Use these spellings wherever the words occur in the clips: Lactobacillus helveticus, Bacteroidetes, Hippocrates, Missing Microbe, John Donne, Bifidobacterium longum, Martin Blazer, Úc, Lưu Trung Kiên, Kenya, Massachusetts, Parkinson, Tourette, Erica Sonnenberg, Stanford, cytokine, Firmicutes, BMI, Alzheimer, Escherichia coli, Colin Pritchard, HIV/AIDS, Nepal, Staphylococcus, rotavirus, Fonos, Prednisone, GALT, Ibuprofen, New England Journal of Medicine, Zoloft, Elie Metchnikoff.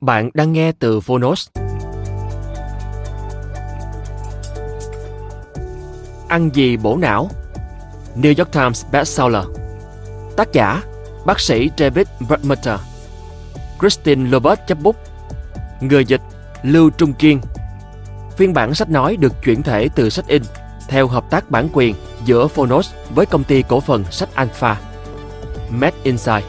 Bạn đang nghe từ Fonos. Ăn gì bổ não? New York Times bestseller. Tác giả: bác sĩ David Perlmutter. Christine Roberts chấp bút. Người dịch: Lưu Trung Kiên. Phiên bản sách nói được chuyển thể từ sách in theo hợp tác bản quyền giữa Fonos với công ty cổ phần sách Alpha Med Inside.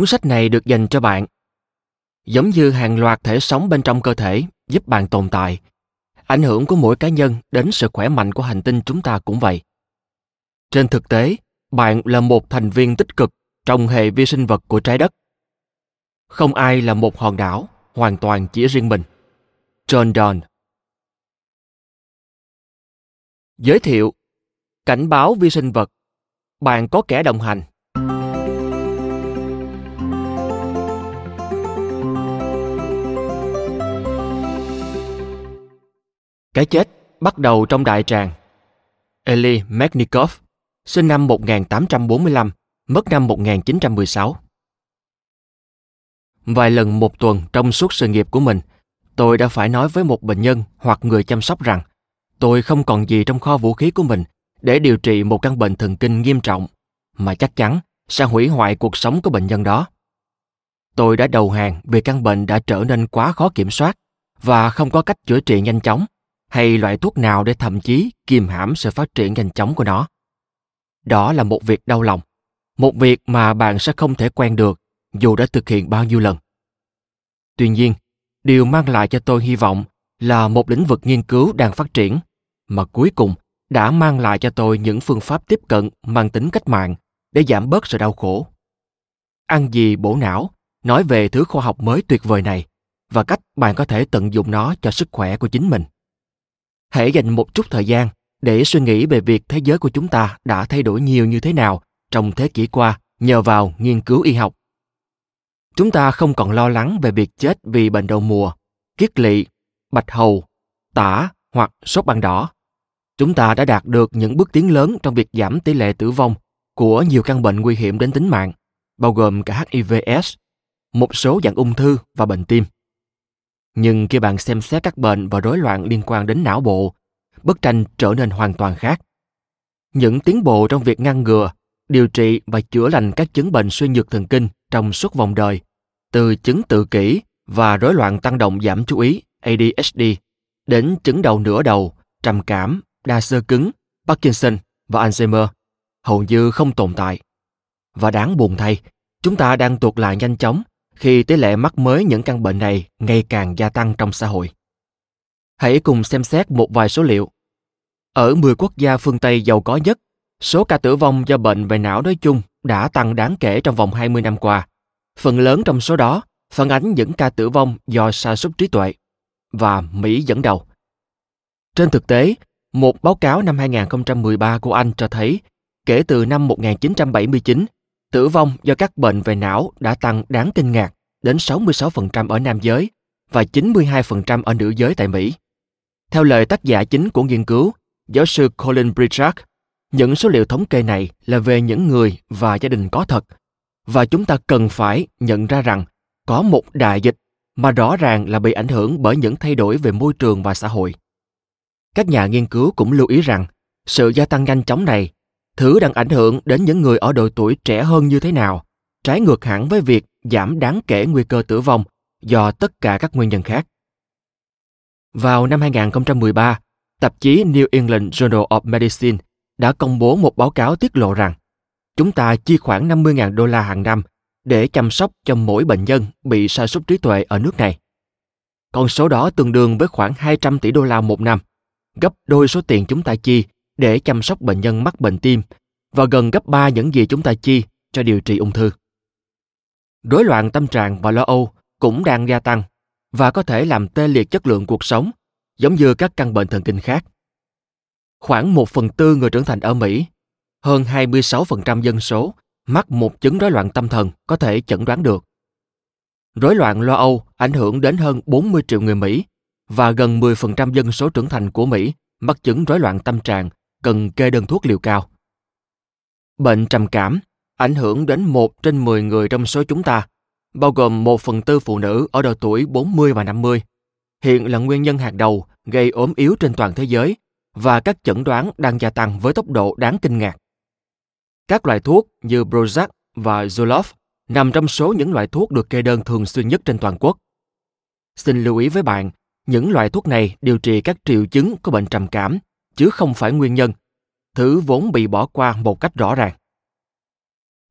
Cuốn sách này được dành cho bạn. Giống như hàng loạt thể sống bên trong cơ thể giúp bạn tồn tại, ảnh hưởng của mỗi cá nhân đến sự khỏe mạnh của hành tinh chúng ta cũng vậy. Trên thực tế, bạn là một thành viên tích cực trong hệ vi sinh vật của trái đất. Không ai là một hòn đảo, hoàn toàn chỉ riêng mình. John Donne. Giới thiệu: cảnh báo vi sinh vật. Bạn có kẻ đồng hành. Cái chết bắt đầu trong đại tràng. Elie Metchnikoff, sinh năm 1845, mất năm 1916. Vài lần một tuần trong suốt sự nghiệp của mình, tôi đã phải nói với một bệnh nhân hoặc người chăm sóc rằng tôi không còn gì trong kho vũ khí của mình để điều trị một căn bệnh thần kinh nghiêm trọng mà chắc chắn sẽ hủy hoại cuộc sống của bệnh nhân đó. Tôi đã đầu hàng vì căn bệnh đã trở nên quá khó kiểm soát và không có cách chữa trị nhanh chóng hay loại thuốc nào để thậm chí kiềm hãm sự phát triển nhanh chóng của nó. Đó là một việc đau lòng, một việc mà bạn sẽ không thể quen được dù đã thực hiện bao nhiêu lần. Tuy nhiên, điều mang lại cho tôi hy vọng là một lĩnh vực nghiên cứu đang phát triển, mà cuối cùng đã mang lại cho tôi những phương pháp tiếp cận mang tính cách mạng để giảm bớt sự đau khổ. Ăn gì bổ não nói về thứ khoa học mới tuyệt vời này và cách bạn có thể tận dụng nó cho sức khỏe của chính mình. Hãy dành một chút thời gian để suy nghĩ về việc thế giới của chúng ta đã thay đổi nhiều như thế nào trong thế kỷ qua nhờ vào nghiên cứu y học. Chúng ta không còn lo lắng về việc chết vì bệnh đầu mùa, kiết lỵ, bạch hầu, tả hoặc sốt ban đỏ. Chúng ta đã đạt được những bước tiến lớn trong việc giảm tỷ lệ tử vong của nhiều căn bệnh nguy hiểm đến tính mạng, bao gồm cả HIV/AIDS, một số dạng ung thư và bệnh tim. Nhưng khi bạn xem xét các bệnh và rối loạn liên quan đến não bộ, bức tranh trở nên hoàn toàn khác. Những tiến bộ trong việc ngăn ngừa, điều trị và chữa lành các chứng bệnh suy nhược thần kinh trong suốt vòng đời, từ chứng tự kỷ và rối loạn tăng động giảm chú ý ADHD đến chứng đầu nửa đầu, trầm cảm, đa xơ cứng, Parkinson và Alzheimer, hầu như không tồn tại. Và đáng buồn thay, chúng ta đang tụt lại nhanh chóng khi tỷ lệ mắc mới những căn bệnh này ngày càng gia tăng trong xã hội. Hãy cùng xem xét một vài số liệu. Ở 10 quốc gia phương Tây giàu có nhất, số ca tử vong do bệnh về não nói chung đã tăng đáng kể trong vòng 20 năm qua. Phần lớn trong số đó phản ánh những ca tử vong do sa sút trí tuệ, và Mỹ dẫn đầu. Trên thực tế, một báo cáo năm 2013 của Anh cho thấy, kể từ năm 1979, tử vong do các bệnh về não đã tăng đáng kinh ngạc đến 66% ở nam giới và 92% ở nữ giới tại Mỹ. Theo lời tác giả chính của nghiên cứu, giáo sư Colin Pritchard, những số liệu thống kê này là về những người và gia đình có thật, và chúng ta cần phải nhận ra rằng có một đại dịch mà rõ ràng là bị ảnh hưởng bởi những thay đổi về môi trường và xã hội. Các nhà nghiên cứu cũng lưu ý rằng sự gia tăng nhanh chóng này, thứ đang ảnh hưởng đến những người ở độ tuổi trẻ hơn như thế nào, trái ngược hẳn với việc giảm đáng kể nguy cơ tử vong do tất cả các nguyên nhân khác. Vào năm 2013, tạp chí New England Journal of Medicine đã công bố một báo cáo tiết lộ rằng chúng ta chi khoảng $50,000 hàng năm để chăm sóc cho mỗi bệnh nhân bị sa sút trí tuệ ở nước này. Con số đó tương đương với khoảng $200 tỷ một năm, gấp đôi số tiền chúng ta chi để chăm sóc bệnh nhân mắc bệnh tim và gần gấp 3 những gì chúng ta chi cho điều trị ung thư. Rối loạn tâm trạng và lo âu cũng đang gia tăng và có thể làm tê liệt chất lượng cuộc sống, giống như các căn bệnh thần kinh khác. Khoảng 1/4 người trưởng thành ở Mỹ, hơn 26% dân số, mắc một chứng rối loạn tâm thần có thể chẩn đoán được. Rối loạn lo âu ảnh hưởng đến hơn 40 triệu người Mỹ và gần 10% dân số trưởng thành của Mỹ mắc chứng rối loạn tâm trạng cần kê đơn thuốc liều cao. Bệnh trầm cảm ảnh hưởng đến 1 trên 10 người trong số chúng ta, bao gồm 1/4 phụ nữ ở độ tuổi 40 và 50, hiện là nguyên nhân hàng đầu gây ốm yếu trên toàn thế giới và các chẩn đoán đang gia tăng với tốc độ đáng kinh ngạc. Các loại thuốc như Prozac và Zoloft nằm trong số những loại thuốc được kê đơn thường xuyên nhất trên toàn quốc. Xin lưu ý với bạn, những loại thuốc này điều trị các triệu chứng của bệnh trầm cảm, chứ không phải nguyên nhân, thứ vốn bị bỏ qua một cách rõ ràng.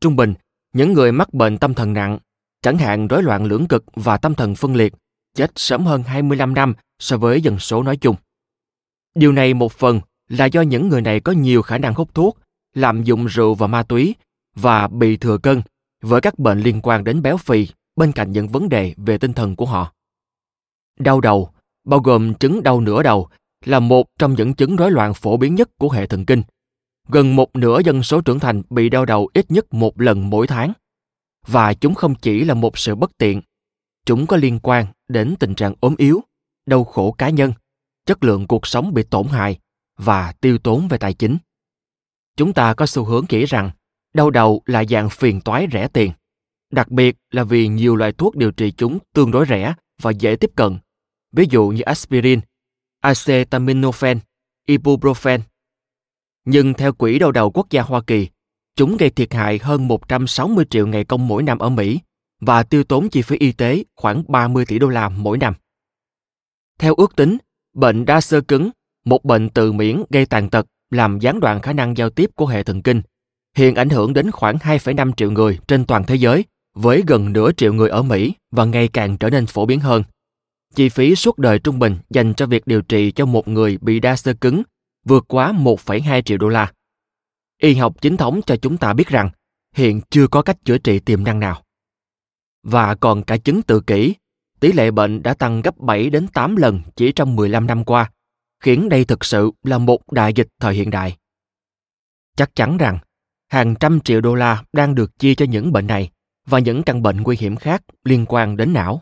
Trung bình, những người mắc bệnh tâm thần nặng, chẳng hạn rối loạn lưỡng cực và tâm thần phân liệt, chết sớm hơn 25 năm so với dân số nói chung. Điều này một phần là do những người này có nhiều khả năng hút thuốc, lạm dụng rượu và ma túy và bị thừa cân với các bệnh liên quan đến béo phì bên cạnh những vấn đề về tinh thần của họ. Đau đầu, bao gồm chứng đau nửa đầu, là một trong những chứng rối loạn phổ biến nhất của hệ thần kinh. Gần một nửa dân số trưởng thành bị đau đầu ít nhất một lần mỗi tháng. Và chúng không chỉ là một sự bất tiện, chúng có liên quan đến tình trạng ốm yếu, đau khổ cá nhân, chất lượng cuộc sống bị tổn hại và tiêu tốn về tài chính. Chúng ta có xu hướng nghĩ rằng đau đầu là dạng phiền toái rẻ tiền, đặc biệt là vì nhiều loại thuốc điều trị chúng tương đối rẻ và dễ tiếp cận, ví dụ như aspirin, acetaminophen, ibuprofen. Nhưng theo Quỹ Đau đầu Quốc gia Hoa Kỳ, chúng gây thiệt hại hơn 160 triệu ngày công mỗi năm ở Mỹ và tiêu tốn chi phí y tế khoảng $30 tỷ mỗi năm. Theo ước tính, bệnh đa xơ cứng, một bệnh tự miễn gây tàn tật, làm gián đoạn khả năng giao tiếp của hệ thần kinh, hiện ảnh hưởng đến khoảng 2,5 triệu người trên toàn thế giới, với gần nửa triệu người ở Mỹ và ngày càng trở nên phổ biến hơn. Chi phí suốt đời trung bình dành cho việc điều trị cho một người bị đa xơ cứng vượt quá 1,2 triệu đô la. Y học chính thống cho chúng ta biết rằng hiện chưa có cách chữa trị tiềm năng nào. Và còn cả chứng tự kỷ, tỷ lệ bệnh đã tăng gấp 7 đến 8 lần chỉ trong 15 năm qua, khiến đây thực sự là một đại dịch thời hiện đại. Chắc chắn rằng hàng trăm triệu đô la đang được chi cho những bệnh này và những căn bệnh nguy hiểm khác liên quan đến não.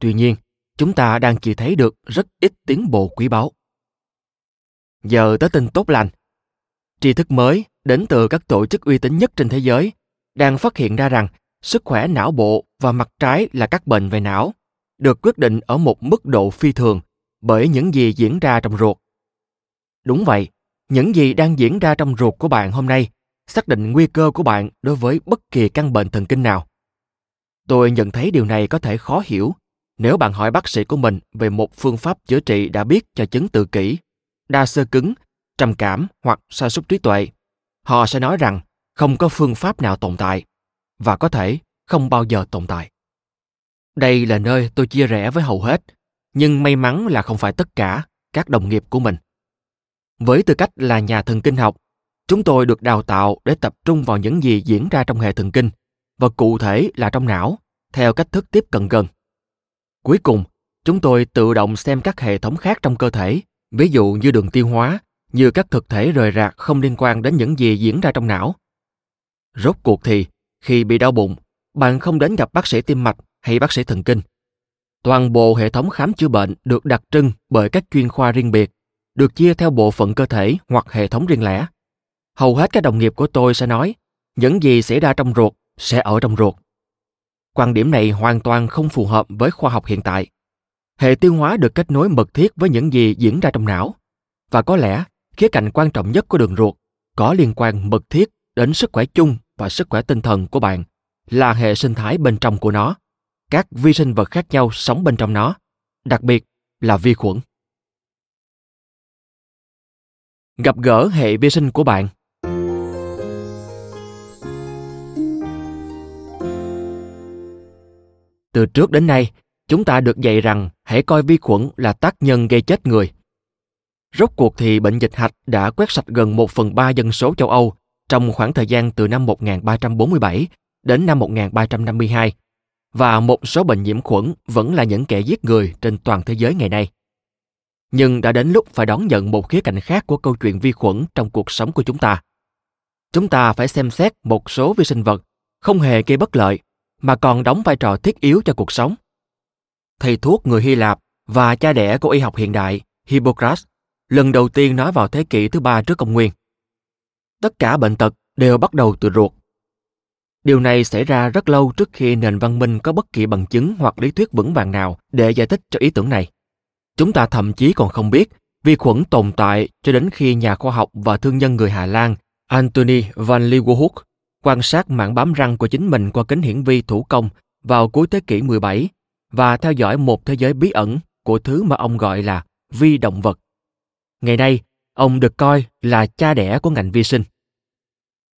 Tuy nhiên, chúng ta đang chỉ thấy được rất ít tiến bộ quý báu. Giờ tới tin tốt lành. Tri thức mới đến từ các tổ chức uy tín nhất trên thế giới đang phát hiện ra rằng sức khỏe não bộ và mặt trái là các bệnh về não được quyết định ở một mức độ phi thường bởi những gì diễn ra trong ruột. Đúng vậy, những gì đang diễn ra trong ruột của bạn hôm nay xác định nguy cơ của bạn đối với bất kỳ căn bệnh thần kinh nào. Tôi nhận thấy điều này có thể khó hiểu nếu bạn hỏi bác sĩ của mình về một phương pháp chữa trị đã biết cho chứng tự kỷ, đa xơ cứng, trầm cảm hoặc sa sút trí tuệ. Họ sẽ nói rằng không có phương pháp nào tồn tại và có thể không bao giờ tồn tại. Đây là nơi tôi chia rẽ với hầu hết, nhưng may mắn là không phải tất cả các đồng nghiệp của mình. Với tư cách là nhà thần kinh học, chúng tôi được đào tạo để tập trung vào những gì diễn ra trong hệ thần kinh và cụ thể là trong não, theo cách thức tiếp cận gần. Cuối cùng, chúng tôi tự động xem các hệ thống khác trong cơ thể, ví dụ như đường tiêu hóa, như các thực thể rời rạc không liên quan đến những gì diễn ra trong não. Rốt cuộc thì, khi bị đau bụng, bạn không đến gặp bác sĩ tim mạch hay bác sĩ thần kinh. Toàn bộ hệ thống khám chữa bệnh được đặc trưng bởi các chuyên khoa riêng biệt, được chia theo bộ phận cơ thể hoặc hệ thống riêng lẻ. Hầu hết các đồng nghiệp của tôi sẽ nói, những gì xảy ra trong ruột sẽ ở trong ruột. Quan điểm này hoàn toàn không phù hợp với khoa học hiện tại. Hệ tiêu hóa được kết nối mật thiết với những gì diễn ra trong não. Và có lẽ, khía cạnh quan trọng nhất của đường ruột có liên quan mật thiết đến sức khỏe chung và sức khỏe tinh thần của bạn là hệ sinh thái bên trong của nó, các vi sinh vật khác nhau sống bên trong nó, đặc biệt là vi khuẩn. Gặp gỡ hệ vi sinh của bạn. Từ trước đến nay, chúng ta được dạy rằng hãy coi vi khuẩn là tác nhân gây chết người. Rốt cuộc thì bệnh dịch hạch đã quét sạch gần 1/3 dân số châu Âu trong khoảng thời gian từ năm 1347 đến năm 1352, và một số bệnh nhiễm khuẩn vẫn là những kẻ giết người trên toàn thế giới ngày nay. Nhưng đã đến lúc phải đón nhận một khía cạnh khác của câu chuyện vi khuẩn trong cuộc sống của chúng ta. Chúng ta phải xem xét một số vi sinh vật không hề gây bất lợi, mà còn đóng vai trò thiết yếu cho cuộc sống. Thầy thuốc người Hy Lạp và cha đẻ của y học hiện đại, Hippocrates, lần đầu tiên nói vào thế kỷ thứ 3 trước công nguyên: tất cả bệnh tật đều bắt đầu từ ruột. Điều này xảy ra rất lâu trước khi nền văn minh có bất kỳ bằng chứng hoặc lý thuyết vững vàng nào để giải thích cho ý tưởng này. Chúng ta thậm chí còn không biết vi khuẩn tồn tại cho đến khi nhà khoa học và thương nhân người Hà Lan Antony van Leeuwenhoek quan sát mảng bám răng của chính mình qua kính hiển vi thủ công vào cuối thế kỷ 17 và theo dõi một thế giới bí ẩn của thứ mà ông gọi là vi động vật. Ngày nay, ông được coi là cha đẻ của ngành vi sinh.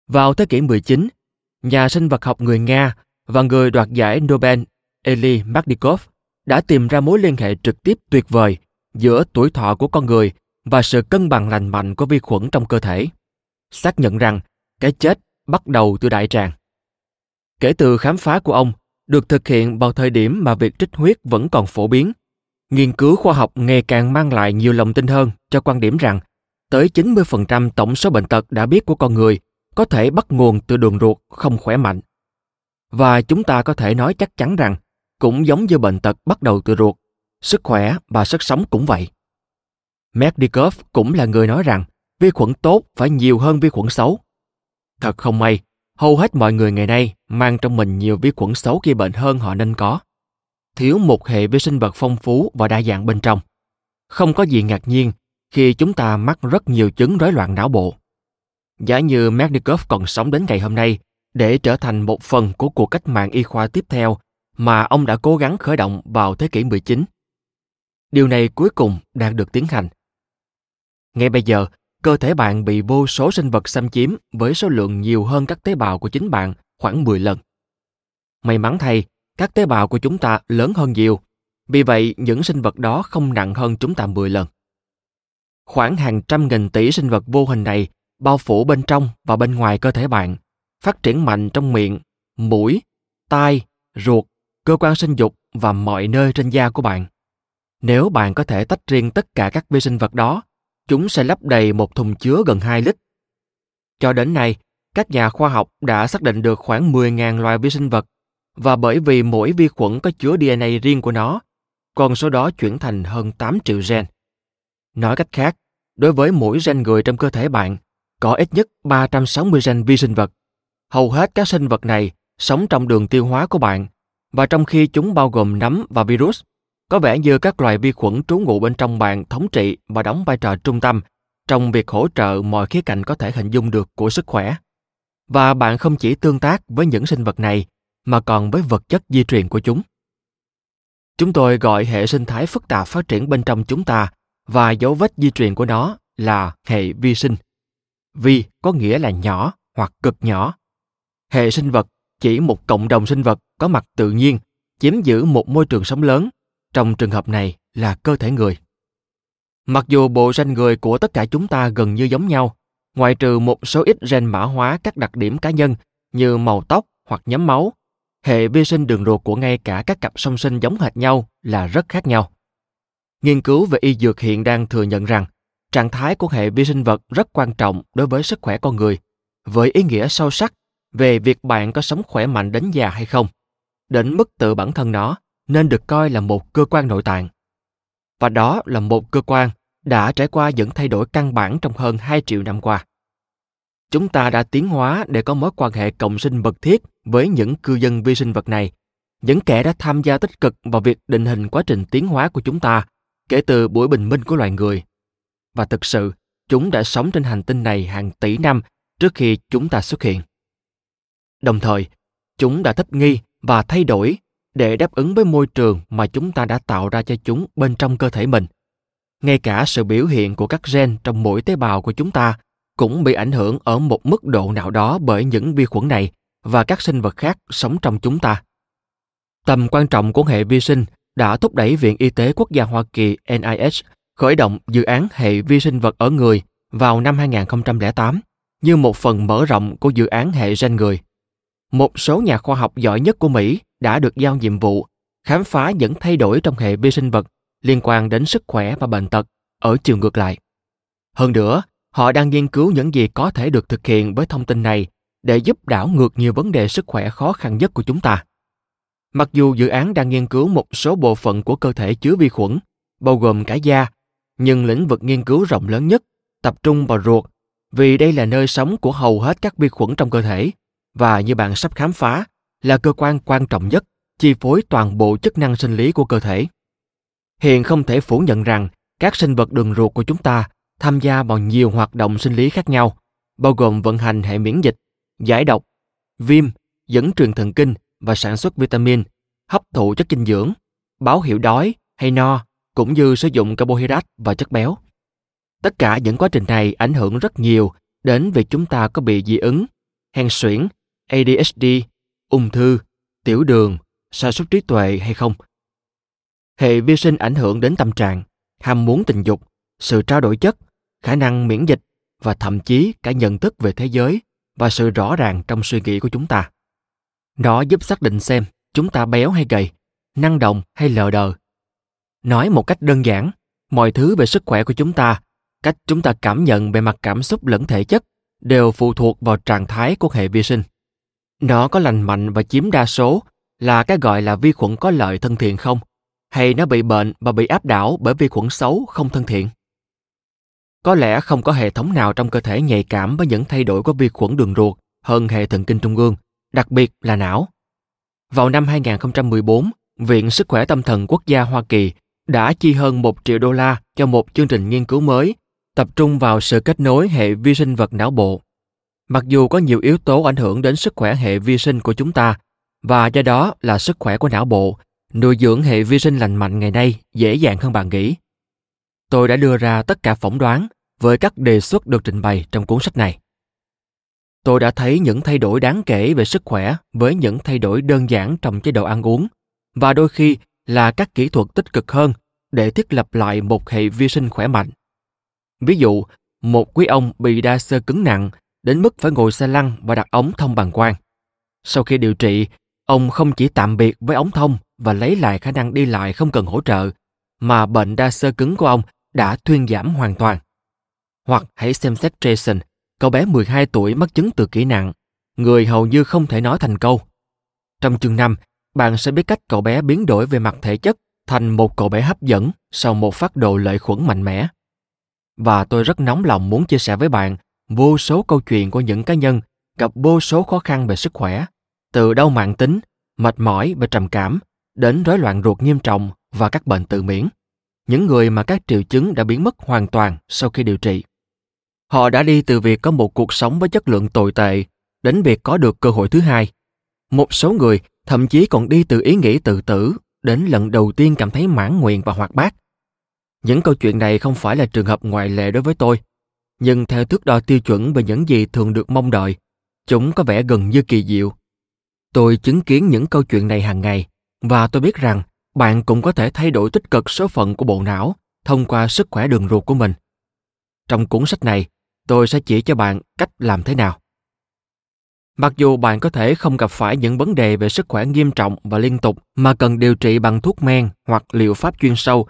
Vào thế kỷ 19, nhà sinh vật học người Nga và người đoạt giải Nobel Elie Metchnikoff đã tìm ra mối liên hệ trực tiếp tuyệt vời giữa tuổi thọ của con người và sự cân bằng lành mạnh của vi khuẩn trong cơ thể, xác nhận rằng cái chết bắt đầu từ đại tràng. Kể từ khám phá của ông, được thực hiện vào thời điểm mà việc trích huyết vẫn còn phổ biến, nghiên cứu khoa học ngày càng mang lại nhiều lòng tin hơn cho quan điểm rằng tới 90% tổng số bệnh tật đã biết của con người có thể bắt nguồn từ đường ruột không khỏe mạnh. Và chúng ta có thể nói chắc chắn rằng cũng giống như bệnh tật bắt đầu từ ruột, sức khỏe và sức sống cũng vậy. Metchnikoff cũng là người nói rằng vi khuẩn tốt phải nhiều hơn vi khuẩn xấu. Thật không may, hầu hết mọi người ngày nay mang trong mình nhiều vi khuẩn xấu gây bệnh hơn họ nên có. Thiếu một hệ vi sinh vật phong phú và đa dạng bên trong. Không có gì ngạc nhiên khi chúng ta mắc rất nhiều chứng rối loạn não bộ. Giả như Metchnikoff còn sống đến ngày hôm nay để trở thành một phần của cuộc cách mạng y khoa tiếp theo mà ông đã cố gắng khởi động vào thế kỷ 19. Điều này cuối cùng đang được tiến hành. Ngay bây giờ, cơ thể bạn bị vô số sinh vật xâm chiếm với số lượng nhiều hơn các tế bào của chính bạn khoảng 10 lần. May mắn thay, các tế bào của chúng ta lớn hơn nhiều, vì vậy những sinh vật đó không nặng hơn chúng ta 10 lần. Khoảng hàng trăm nghìn tỷ sinh vật vô hình này bao phủ bên trong và bên ngoài cơ thể bạn, phát triển mạnh trong miệng, mũi, tai, ruột, cơ quan sinh dục và mọi nơi trên da của bạn. Nếu bạn có thể tách riêng tất cả các vi sinh vật đó, chúng sẽ lấp đầy một thùng chứa gần 2 lít. Cho đến nay, các nhà khoa học đã xác định được khoảng 10.000 loài vi sinh vật, và bởi vì mỗi vi khuẩn có chứa DNA riêng của nó, con số đó chuyển thành hơn 8 triệu gen. Nói cách khác, đối với mỗi gen người trong cơ thể bạn, có ít nhất 360 gen vi sinh vật. Hầu hết các sinh vật này sống trong đường tiêu hóa của bạn, và trong khi chúng bao gồm nấm và virus, có vẻ như các loài vi khuẩn trú ngụ bên trong bạn thống trị và đóng vai trò trung tâm trong việc hỗ trợ mọi khía cạnh có thể hình dung được của sức khỏe. Và bạn không chỉ tương tác với những sinh vật này, mà còn với vật chất di truyền của chúng. Chúng tôi gọi hệ sinh thái phức tạp phát triển bên trong chúng ta và dấu vết di truyền của nó là hệ vi sinh. Vi có nghĩa là nhỏ hoặc cực nhỏ. Hệ sinh vật chỉ một cộng đồng sinh vật có mặt tự nhiên, chiếm giữ một môi trường sống lớn, trong trường hợp này là cơ thể người. Mặc dù bộ gen người của tất cả chúng ta gần như giống nhau, ngoại trừ một số ít gen mã hóa các đặc điểm cá nhân như màu tóc hoặc nhóm máu, hệ vi sinh đường ruột của ngay cả các cặp song sinh giống hệt nhau là rất khác nhau. Nghiên cứu về y dược hiện đang thừa nhận rằng trạng thái của hệ vi sinh vật rất quan trọng đối với sức khỏe con người, với ý nghĩa sâu sắc về việc bạn có sống khỏe mạnh đến già hay không, đến mức tự bản thân nó nên được coi là một cơ quan nội tạng. Và đó là một cơ quan đã trải qua những thay đổi căn bản trong hơn 2 triệu năm qua. Chúng ta đã tiến hóa để có mối quan hệ cộng sinh mật thiết với những cư dân vi sinh vật này, những kẻ đã tham gia tích cực vào việc định hình quá trình tiến hóa của chúng ta kể từ buổi bình minh của loài người. Và thực sự, chúng đã sống trên hành tinh này hàng tỷ năm trước khi chúng ta xuất hiện. Đồng thời, chúng đã thích nghi và thay đổi để đáp ứng với môi trường mà chúng ta đã tạo ra cho chúng bên trong cơ thể mình. Ngay cả sự biểu hiện của các gen trong mỗi tế bào của chúng ta cũng bị ảnh hưởng ở một mức độ nào đó bởi những vi khuẩn này và các sinh vật khác sống trong chúng ta. Tầm quan trọng của hệ vi sinh đã thúc đẩy Viện Y tế Quốc gia Hoa Kỳ NIH khởi động dự án hệ vi sinh vật ở người vào năm 2008 như một phần mở rộng của dự án hệ gen người. Một số nhà khoa học giỏi nhất của Mỹ đã được giao nhiệm vụ khám phá những thay đổi trong hệ vi sinh vật liên quan đến sức khỏe và bệnh tật ở chiều ngược lại. Hơn nữa, họ đang nghiên cứu những gì có thể được thực hiện với thông tin này để giúp đảo ngược nhiều vấn đề sức khỏe khó khăn nhất của chúng ta. Mặc dù dự án đang nghiên cứu một số bộ phận của cơ thể chứa vi khuẩn, bao gồm cả da, nhưng lĩnh vực nghiên cứu rộng lớn nhất tập trung vào ruột, vì đây là nơi sống của hầu hết các vi khuẩn trong cơ thể, và như bạn sắp khám phá, là cơ quan quan trọng nhất chi phối toàn bộ chức năng sinh lý của cơ thể. Hiện không thể phủ nhận rằng các sinh vật đường ruột của chúng ta tham gia vào nhiều hoạt động sinh lý khác nhau, bao gồm vận hành hệ miễn dịch, giải độc, viêm, dẫn truyền thần kinh và sản xuất vitamin, hấp thụ chất dinh dưỡng, báo hiệu đói hay no, cũng như sử dụng carbohydrate và chất béo. Tất cả những quá trình này ảnh hưởng rất nhiều đến việc chúng ta có bị dị ứng, hen suyễn, ADHD, ung thư, tiểu đường, sa sút trí tuệ hay không. Hệ vi sinh ảnh hưởng đến tâm trạng, ham muốn tình dục, sự trao đổi chất, khả năng miễn dịch và thậm chí cả nhận thức về thế giới và sự rõ ràng trong suy nghĩ của chúng ta. Nó giúp xác định xem chúng ta béo hay gầy, năng động hay lờ đờ. Nói một cách đơn giản, mọi thứ về sức khỏe của chúng ta, cách chúng ta cảm nhận về mặt cảm xúc lẫn thể chất đều phụ thuộc vào trạng thái của hệ vi sinh. Nó có lành mạnh và chiếm đa số là cái gọi là vi khuẩn có lợi thân thiện không, hay nó bị bệnh và bị áp đảo bởi vi khuẩn xấu không thân thiện. Có lẽ không có hệ thống nào trong cơ thể nhạy cảm với những thay đổi của vi khuẩn đường ruột hơn hệ thần kinh trung ương, đặc biệt là não. Vào năm 2014, Viện Sức khỏe Tâm thần Quốc gia Hoa Kỳ đã chi hơn $1 triệu cho một chương trình nghiên cứu mới tập trung vào sự kết nối hệ vi sinh vật não bộ. Mặc dù có nhiều yếu tố ảnh hưởng đến sức khỏe hệ vi sinh của chúng ta, và do đó là sức khỏe của não bộ, nuôi dưỡng hệ vi sinh lành mạnh ngày nay dễ dàng hơn bạn nghĩ. Tôi đã đưa ra tất cả phỏng đoán với các đề xuất được trình bày trong cuốn sách này. Tôi đã thấy những thay đổi đáng kể về sức khỏe với những thay đổi đơn giản trong chế độ ăn uống, và đôi khi là các kỹ thuật tích cực hơn để thiết lập lại một hệ vi sinh khỏe mạnh. Ví dụ, một quý ông bị đa xơ cứng nặng đến mức phải ngồi xe lăn và đặt ống thông bàng quang. Sau khi điều trị, ông không chỉ tạm biệt với ống thông và lấy lại khả năng đi lại không cần hỗ trợ, mà bệnh đa xơ cứng của ông đã thuyên giảm hoàn toàn. Hoặc hãy xem xét Jason, cậu bé 12 tuổi mắc chứng tự kỷ nặng, người hầu như không thể nói thành câu. Trong chương 5, bạn sẽ biết cách cậu bé biến đổi về mặt thể chất thành một cậu bé hấp dẫn sau một phát đồ lợi khuẩn mạnh mẽ. Và tôi rất nóng lòng muốn chia sẻ với bạn vô số câu chuyện của những cá nhân gặp vô số khó khăn về sức khỏe, từ đau mãn tính, mệt mỏi và trầm cảm, đến rối loạn ruột nghiêm trọng và các bệnh tự miễn. Những người mà các triệu chứng đã biến mất hoàn toàn sau khi điều trị. Họ đã đi từ việc có một cuộc sống với chất lượng tồi tệ đến việc có được cơ hội thứ hai. Một số người thậm chí còn đi từ ý nghĩ tự tử đến lần đầu tiên cảm thấy mãn nguyện và hoạt bát. Những câu chuyện này không phải là trường hợp ngoại lệ đối với tôi, nhưng theo thước đo tiêu chuẩn về những gì thường được mong đợi, chúng có vẻ gần như kỳ diệu. Tôi chứng kiến những câu chuyện này hàng ngày, và tôi biết rằng bạn cũng có thể thay đổi tích cực số phận của bộ não thông qua sức khỏe đường ruột của mình. Trong cuốn sách này, tôi sẽ chỉ cho bạn cách làm thế nào. Mặc dù bạn có thể không gặp phải những vấn đề về sức khỏe nghiêm trọng và liên tục mà cần điều trị bằng thuốc men hoặc liệu pháp chuyên sâu,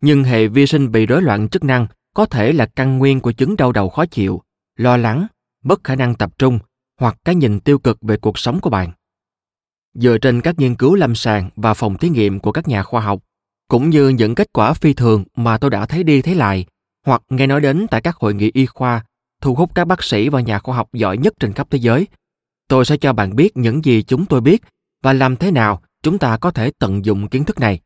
nhưng hệ vi sinh bị rối loạn chức năng có thể là căn nguyên của chứng đau đầu khó chịu, lo lắng, mất khả năng tập trung hoặc cái nhìn tiêu cực về cuộc sống của bạn. dựa trên các nghiên cứu lâm sàng và phòng thí nghiệm của các nhà khoa học, cũng như những kết quả phi thường mà tôi đã thấy đi thấy lại hoặc nghe nói đến tại các hội nghị y khoa, thu hút các bác sĩ và nhà khoa học giỏi nhất trên khắp thế giới. Tôi sẽ cho bạn biết những gì chúng tôi biết và làm thế nào chúng ta có thể tận dụng kiến thức này.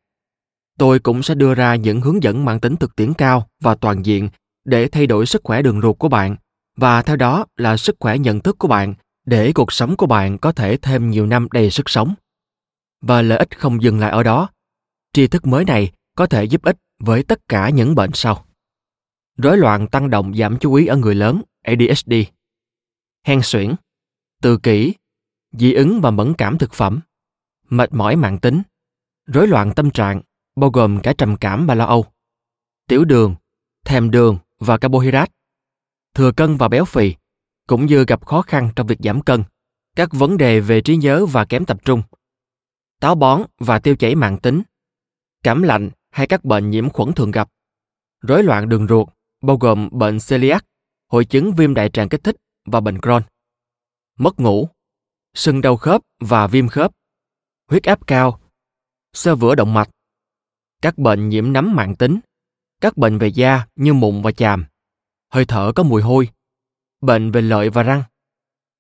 Tôi cũng sẽ đưa ra những hướng dẫn mang tính thực tiễn cao và toàn diện để thay đổi sức khỏe đường ruột của bạn, và theo đó là sức khỏe nhận thức của bạn, để cuộc sống của bạn có thể thêm nhiều năm đầy sức sống. Và lợi ích không dừng lại ở đó. Tri thức mới này có thể giúp ích với tất cả những bệnh sau: rối loạn tăng động giảm chú ý ở người lớn ADHD, hen suyễn, tự kỷ, dị ứng và mẫn cảm thực phẩm, mệt mỏi mãn tính, rối loạn tâm trạng bao gồm cả trầm cảm và lo âu, tiểu đường, thèm đường và carbohydrate, thừa cân và béo phì, cũng như gặp khó khăn trong việc giảm cân, các vấn đề về trí nhớ và kém tập trung, táo bón và tiêu chảy mãn tính, cảm lạnh hay các bệnh nhiễm khuẩn thường gặp, rối loạn đường ruột, bao gồm bệnh celiac, hội chứng viêm đại tràng kích thích và bệnh Crohn, mất ngủ, sưng đau khớp và viêm khớp, huyết áp cao, xơ vữa động mạch, các bệnh nhiễm nấm mãn tính, các bệnh về da như mụn và chàm, hơi thở có mùi hôi, bệnh về lợi và răng,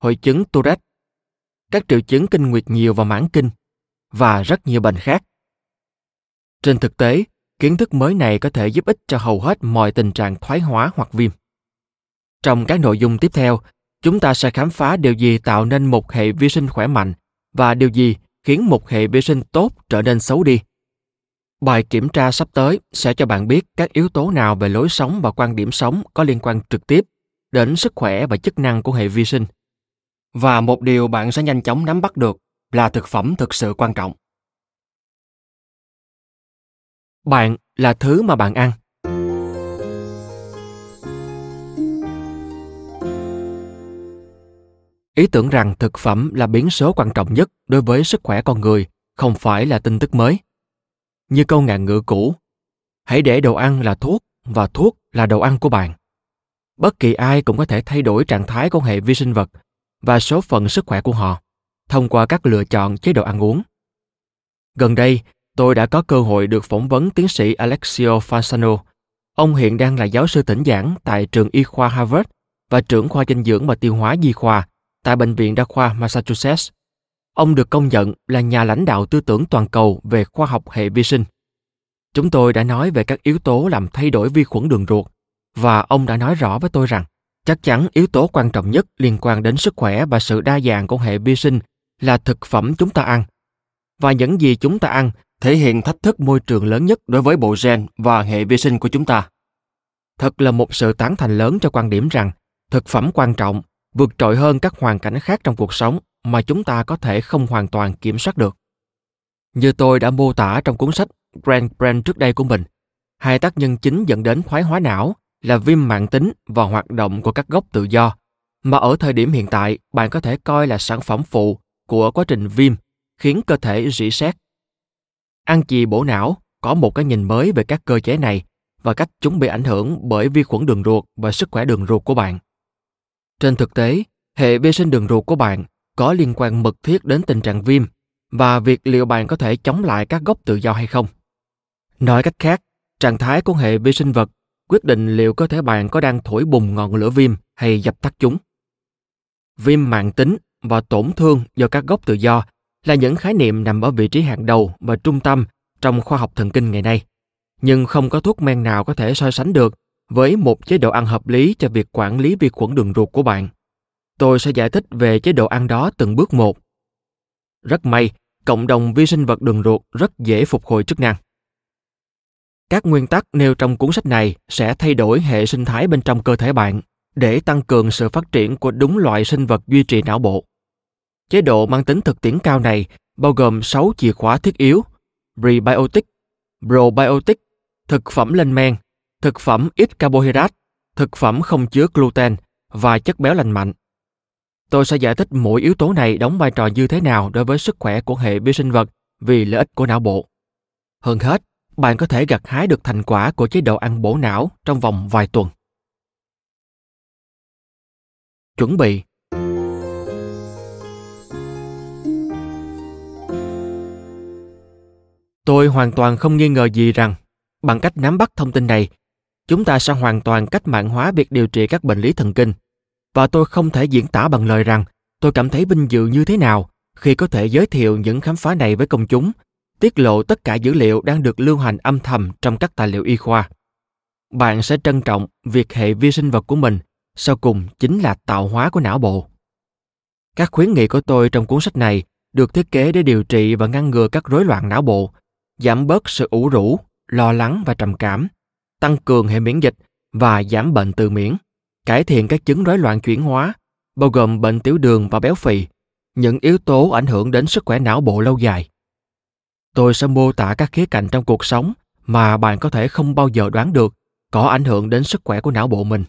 hội chứng Tourette, các triệu chứng kinh nguyệt nhiều và mãn kinh, và rất nhiều bệnh khác. Trên thực tế, kiến thức mới này có thể giúp ích cho hầu hết mọi tình trạng thoái hóa hoặc viêm. Trong các nội dung tiếp theo, chúng ta sẽ khám phá điều gì tạo nên một hệ vi sinh khỏe mạnh và điều gì khiến một hệ vi sinh tốt trở nên xấu đi. Bài kiểm tra sắp tới sẽ cho bạn biết các yếu tố nào về lối sống và quan điểm sống có liên quan trực tiếp đến sức khỏe và chức năng của hệ vi sinh. Và một điều bạn sẽ nhanh chóng nắm bắt được là thực phẩm thực sự quan trọng. Bạn là thứ mà bạn ăn. Ý tưởng rằng thực phẩm là biến số quan trọng nhất đối với sức khỏe con người không phải là tin tức mới. Như câu ngạn ngữ cũ, hãy để đồ ăn là thuốc và thuốc là đồ ăn của bạn. Bất kỳ ai cũng có thể thay đổi trạng thái của hệ vi sinh vật và số phận sức khỏe của họ thông qua các lựa chọn chế độ ăn uống. Gần đây, tôi đã có cơ hội được phỏng vấn tiến sĩ Alessio Fasano. Ông hiện đang là giáo sư thỉnh giảng tại trường y khoa Harvard và trưởng khoa dinh dưỡng và tiêu hóa nhi khoa tại Bệnh viện Đa khoa Massachusetts. Ông được công nhận là nhà lãnh đạo tư tưởng toàn cầu về khoa học hệ vi sinh. Chúng tôi đã nói về các yếu tố làm thay đổi vi khuẩn đường ruột, và ông đã nói rõ với tôi rằng chắc chắn yếu tố quan trọng nhất liên quan đến sức khỏe và sự đa dạng của hệ vi sinh là thực phẩm chúng ta ăn. Và những gì chúng ta ăn thể hiện thách thức môi trường lớn nhất đối với bộ gen và hệ vi sinh của chúng ta. Thật là một sự tán thành lớn cho quan điểm rằng thực phẩm quan trọng vượt trội hơn các hoàn cảnh khác trong cuộc sống mà chúng ta có thể không hoàn toàn kiểm soát được. Như tôi đã mô tả trong cuốn sách Grand Brain trước đây của mình, hai tác nhân chính dẫn đến thoái hóa não là viêm mãn tính và hoạt động của các gốc tự do, mà ở thời điểm hiện tại bạn có thể coi là sản phẩm phụ của quá trình viêm khiến cơ thể rỉ sét. Ăn chì bổ não có một cái nhìn mới về các cơ chế này và cách chúng bị ảnh hưởng bởi vi khuẩn đường ruột và sức khỏe đường ruột của bạn. Trên thực tế, hệ vi sinh đường ruột của bạn có liên quan mật thiết đến tình trạng viêm và việc liệu bạn có thể chống lại các gốc tự do hay không. Nói cách khác, trạng thái của hệ vi sinh vật quyết định liệu cơ thể bạn có đang thổi bùng ngọn lửa viêm hay dập tắt chúng. Viêm mãn tính và tổn thương do các gốc tự do là những khái niệm nằm ở vị trí hàng đầu và trung tâm trong khoa học thần kinh ngày nay, nhưng không có thuốc men nào có thể so sánh được với một chế độ ăn hợp lý cho việc quản lý vi khuẩn đường ruột của bạn. Tôi sẽ giải thích về chế độ ăn đó từng bước một. Rất may, cộng đồng vi sinh vật đường ruột rất dễ phục hồi chức năng. Các nguyên tắc nêu trong cuốn sách này sẽ thay đổi hệ sinh thái bên trong cơ thể bạn để tăng cường sự phát triển của đúng loại sinh vật duy trì não bộ. Chế độ mang tính thực tiễn cao này bao gồm 6 chìa khóa thiết yếu: prebiotic, probiotic, thực phẩm lên men, thực phẩm ít carbohydrate, thực phẩm không chứa gluten và chất béo lành mạnh. Tôi sẽ giải thích mỗi yếu tố này đóng vai trò như thế nào đối với sức khỏe của hệ vi sinh vật vì lợi ích của não bộ. Hơn hết, bạn có thể gặt hái được thành quả của chế độ ăn bổ não trong vòng vài tuần. Chuẩn bị. Tôi hoàn toàn không nghi ngờ gì rằng, bằng cách nắm bắt thông tin này, chúng ta sẽ hoàn toàn cách mạng hóa việc điều trị các bệnh lý thần kinh. Và tôi không thể diễn tả bằng lời rằng tôi cảm thấy vinh dự như thế nào khi có thể giới thiệu những khám phá này với công chúng, tiết lộ tất cả dữ liệu đang được lưu hành âm thầm trong các tài liệu y khoa. Bạn sẽ trân trọng việc hệ vi sinh vật của mình sau cùng chính là tạo hóa của não bộ. Các khuyến nghị của tôi trong cuốn sách này được thiết kế để điều trị và ngăn ngừa các rối loạn não bộ, giảm bớt sự ủ rũ, lo lắng và trầm cảm, tăng cường hệ miễn dịch và giảm bệnh tự miễn, cải thiện các chứng rối loạn chuyển hóa, bao gồm bệnh tiểu đường và béo phì, những yếu tố ảnh hưởng đến sức khỏe não bộ lâu dài. Tôi sẽ mô tả các khía cạnh trong cuộc sống mà bạn có thể không bao giờ đoán được có ảnh hưởng đến sức khỏe của não bộ mình.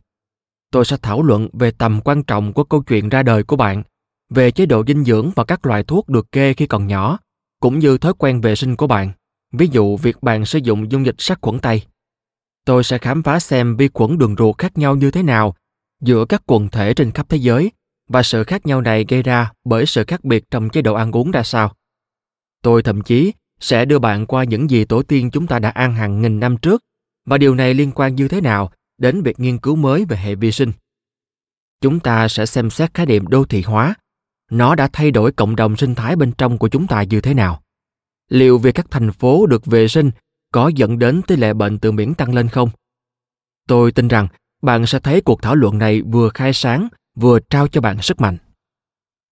Tôi sẽ thảo luận về tầm quan trọng của câu chuyện ra đời của bạn, về chế độ dinh dưỡng và các loại thuốc được kê khi còn nhỏ, cũng như thói quen vệ sinh của bạn, ví dụ việc bạn sử dụng dung dịch sát khuẩn tay. Tôi sẽ khám phá xem vi khuẩn đường ruột khác nhau như thế nào giữa các quần thể trên khắp thế giới và sự khác nhau này gây ra bởi sự khác biệt trong chế độ ăn uống ra sao. Tôi thậm chí sẽ đưa bạn qua những gì tổ tiên chúng ta đã ăn hàng nghìn năm trước và điều này liên quan như thế nào đến việc nghiên cứu mới về hệ vi sinh. Chúng ta sẽ xem xét khái niệm đô thị hóa. Nó đã thay đổi cộng đồng sinh thái bên trong của chúng ta như thế nào? Liệu việc các thành phố được vệ sinh có dẫn đến tỷ lệ bệnh tự miễn tăng lên không? Tôi tin rằng bạn sẽ thấy cuộc thảo luận này vừa khai sáng, vừa trao cho bạn sức mạnh.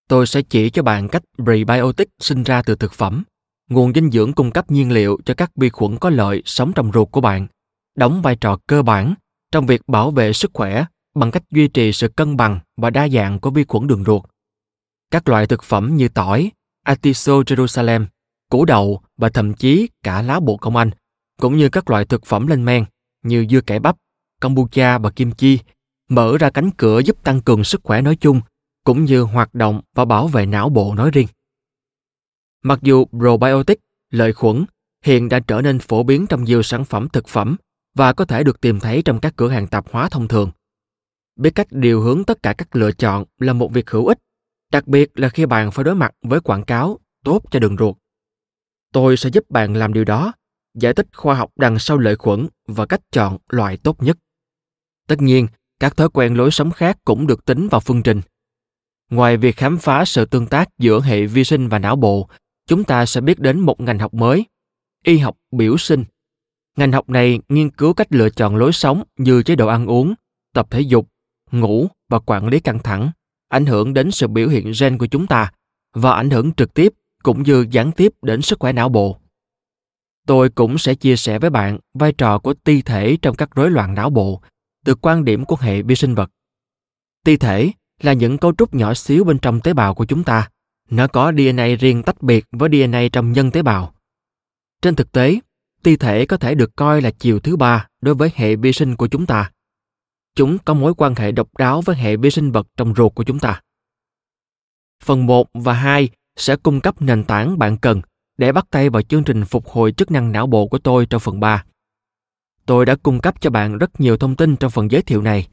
Tôi sẽ chỉ cho bạn cách prebiotic sinh ra từ thực phẩm, nguồn dinh dưỡng cung cấp nhiên liệu cho các vi khuẩn có lợi sống trong ruột của bạn, đóng vai trò cơ bản trong việc bảo vệ sức khỏe bằng cách duy trì sự cân bằng và đa dạng của vi khuẩn đường ruột. Các loại thực phẩm như tỏi, artiso Jerusalem, củ đậu và thậm chí cả lá bồ công anh, cũng như các loại thực phẩm lên men như dưa cải bắp, kombucha và kim chi, mở ra cánh cửa giúp tăng cường sức khỏe nói chung, cũng như hoạt động và bảo vệ não bộ nói riêng. Mặc dù probiotic, lợi khuẩn, hiện đã trở nên phổ biến trong nhiều sản phẩm thực phẩm và có thể được tìm thấy trong các cửa hàng tạp hóa thông thường. Biết cách điều hướng tất cả các lựa chọn là một việc hữu ích, đặc biệt là khi bạn phải đối mặt với quảng cáo tốt cho đường ruột. Tôi sẽ giúp bạn làm điều đó, giải thích khoa học đằng sau lợi khuẩn và cách chọn loại tốt nhất. Tất nhiên, các thói quen lối sống khác cũng được tính vào phương trình. Ngoài việc khám phá sự tương tác giữa hệ vi sinh và não bộ, chúng ta sẽ biết đến một ngành học mới, y học biểu sinh. Ngành học này nghiên cứu cách lựa chọn lối sống như chế độ ăn uống, tập thể dục, ngủ và quản lý căng thẳng, ảnh hưởng đến sự biểu hiện gen của chúng ta và ảnh hưởng trực tiếp cũng như gián tiếp đến sức khỏe não bộ. Tôi cũng sẽ chia sẻ với bạn vai trò của ti thể trong các rối loạn não bộ từ quan điểm của hệ vi sinh vật. Ti thể là những cấu trúc nhỏ xíu bên trong tế bào của chúng ta. Nó có DNA riêng tách biệt với DNA trong nhân tế bào. Trên thực tế, ti thể có thể được coi là chiều thứ ba đối với hệ vi sinh của chúng ta. Chúng có mối quan hệ độc đáo với hệ vi sinh vật trong ruột của chúng ta. Phần 1 và 2 sẽ cung cấp nền tảng bạn cần để bắt tay vào chương trình phục hồi chức năng não bộ của tôi trong phần 3. Tôi đã cung cấp cho bạn rất nhiều thông tin trong phần giới thiệu này.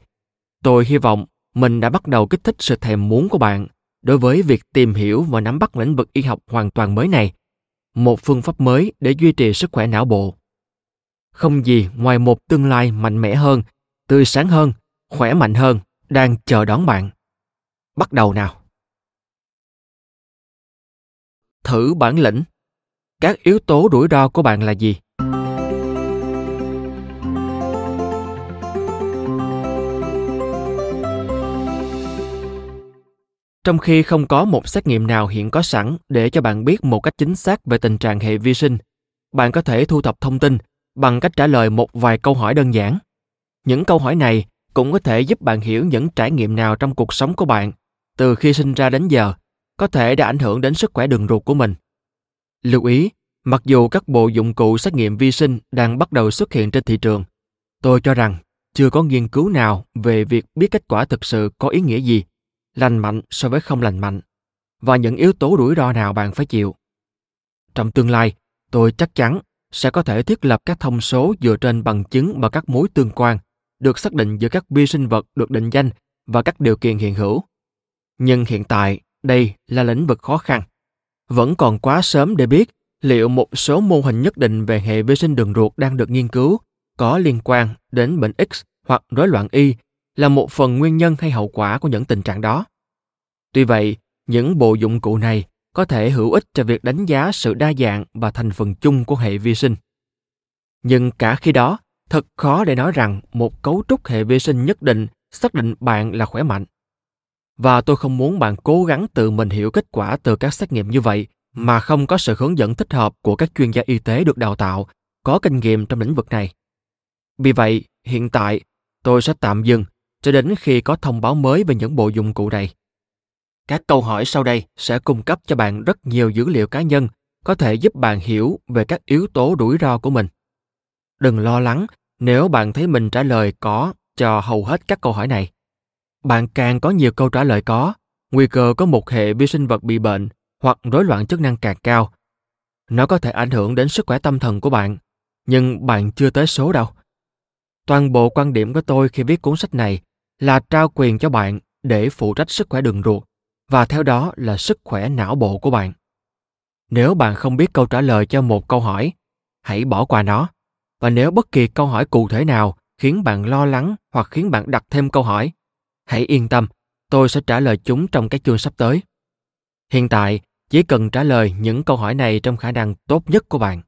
Tôi hy vọng mình đã bắt đầu kích thích sự thèm muốn của bạn đối với việc tìm hiểu và nắm bắt lĩnh vực y học hoàn toàn mới này, một phương pháp mới để duy trì sức khỏe não bộ. Không gì ngoài một tương lai mạnh mẽ hơn, tươi sáng hơn, khỏe mạnh hơn đang chờ đón bạn. Bắt đầu nào! Thử bản lĩnh. Các yếu tố rủi ro của bạn là gì? Trong khi không có một xét nghiệm nào hiện có sẵn để cho bạn biết một cách chính xác về tình trạng hệ vi sinh, bạn có thể thu thập thông tin bằng cách trả lời một vài câu hỏi đơn giản. Những câu hỏi này cũng có thể giúp bạn hiểu những trải nghiệm nào trong cuộc sống của bạn từ khi sinh ra đến giờ có thể đã ảnh hưởng đến sức khỏe đường ruột của mình. Lưu ý, mặc dù các bộ dụng cụ xét nghiệm vi sinh đang bắt đầu xuất hiện trên thị trường, tôi cho rằng chưa có nghiên cứu nào về việc biết kết quả thực sự có ý nghĩa gì, lành mạnh so với không lành mạnh, và những yếu tố rủi ro nào bạn phải chịu. Trong tương lai, tôi chắc chắn sẽ có thể thiết lập các thông số dựa trên bằng chứng và các mối tương quan được xác định giữa các vi sinh vật được định danh và các điều kiện hiện hữu. Nhưng hiện tại, đây là lĩnh vực khó khăn. Vẫn còn quá sớm để biết liệu một số mô hình nhất định về hệ vi sinh đường ruột đang được nghiên cứu có liên quan đến bệnh X hoặc rối loạn Y là một phần nguyên nhân hay hậu quả của những tình trạng đó. Tuy vậy, những bộ dụng cụ này có thể hữu ích cho việc đánh giá sự đa dạng và thành phần chung của hệ vi sinh. Nhưng cả khi đó, thật khó để nói rằng một cấu trúc hệ vi sinh nhất định xác định bạn là khỏe mạnh. Và tôi không muốn bạn cố gắng tự mình hiểu kết quả từ các xét nghiệm như vậy mà không có sự hướng dẫn thích hợp của các chuyên gia y tế được đào tạo, có kinh nghiệm trong lĩnh vực này. Vì vậy, hiện tại, tôi sẽ tạm dừng cho đến khi có thông báo mới về những bộ dụng cụ này. Các câu hỏi sau đây sẽ cung cấp cho bạn rất nhiều dữ liệu cá nhân có thể giúp bạn hiểu về các yếu tố rủi ro của mình. Đừng lo lắng nếu bạn thấy mình trả lời có cho hầu hết các câu hỏi này. Bạn càng có nhiều câu trả lời có, nguy cơ có một hệ vi sinh vật bị bệnh hoặc rối loạn chức năng càng cao. Nó có thể ảnh hưởng đến sức khỏe tâm thần của bạn, nhưng bạn chưa tới số đâu. Toàn bộ quan điểm của tôi khi viết cuốn sách này là trao quyền cho bạn để phụ trách sức khỏe đường ruột và theo đó là sức khỏe não bộ của bạn. Nếu bạn không biết câu trả lời cho một câu hỏi, hãy bỏ qua nó. Và nếu bất kỳ câu hỏi cụ thể nào khiến bạn lo lắng hoặc khiến bạn đặt thêm câu hỏi, hãy yên tâm, tôi sẽ trả lời chúng trong các chương sắp tới. Hiện tại, chỉ cần trả lời những câu hỏi này trong khả năng tốt nhất của bạn.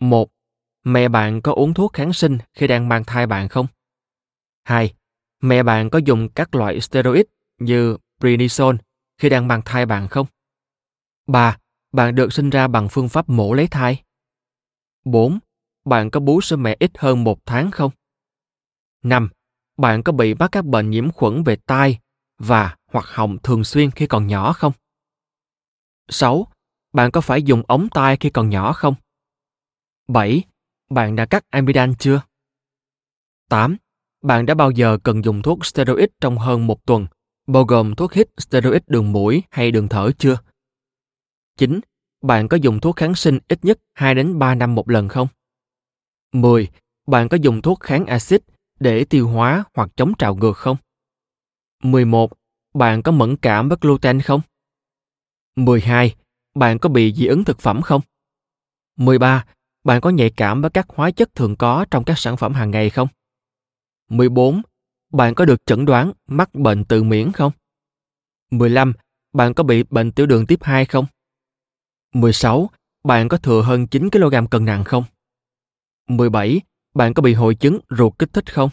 1. Mẹ bạn có uống thuốc kháng sinh khi đang mang thai bạn không? 2. Mẹ bạn có dùng các loại steroid như Prednisone khi đang mang thai bạn không? 3. Bạn được sinh ra bằng phương pháp mổ lấy thai? 4. Bạn có bú sữa mẹ ít hơn 1 tháng không? 5. Bạn có bị mắc các bệnh nhiễm khuẩn về tai và hoặc họng thường xuyên khi còn nhỏ không? 6. Bạn có phải dùng ống tai khi còn nhỏ không? 7. Bạn đã cắt amidan chưa? 8. Bạn đã bao giờ cần dùng thuốc steroid trong hơn 1 tuần, bao gồm thuốc hít steroid đường mũi hay đường thở chưa? 9. Bạn có dùng thuốc kháng sinh ít nhất 2 đến 3 năm một lần không? 10. Bạn có dùng thuốc kháng axit để tiêu hóa hoặc chống trào ngược không? 11. Bạn có mẫn cảm với gluten không? 12. Bạn có bị dị ứng thực phẩm không? 13. Bạn có nhạy cảm với các hóa chất thường có trong các sản phẩm hàng ngày không? 14. Bạn có được chẩn đoán mắc bệnh tự miễn không? 15. Bạn có bị bệnh tiểu đường tiếp 2 không? 16. Bạn có thừa hơn 9 kg cân nặng không? 17. Bạn có bị hội chứng ruột kích thích không?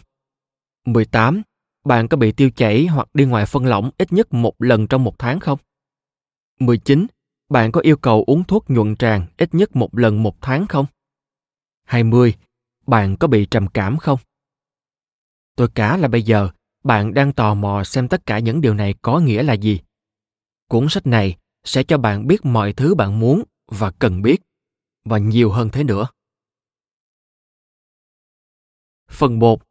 18. Bạn có bị tiêu chảy hoặc đi ngoài phân lỏng ít nhất 1 lần trong 1 tháng không? 19. Bạn có yêu cầu uống thuốc nhuận tràng ít nhất 1 lần 1 tháng không? 20. Bạn có bị trầm cảm không? Tôi cá là bây giờ, bạn đang tò mò xem tất cả những điều này có nghĩa là gì. Cuốn sách này sẽ cho bạn biết mọi thứ bạn muốn và cần biết, và nhiều hơn thế nữa. Phần 1.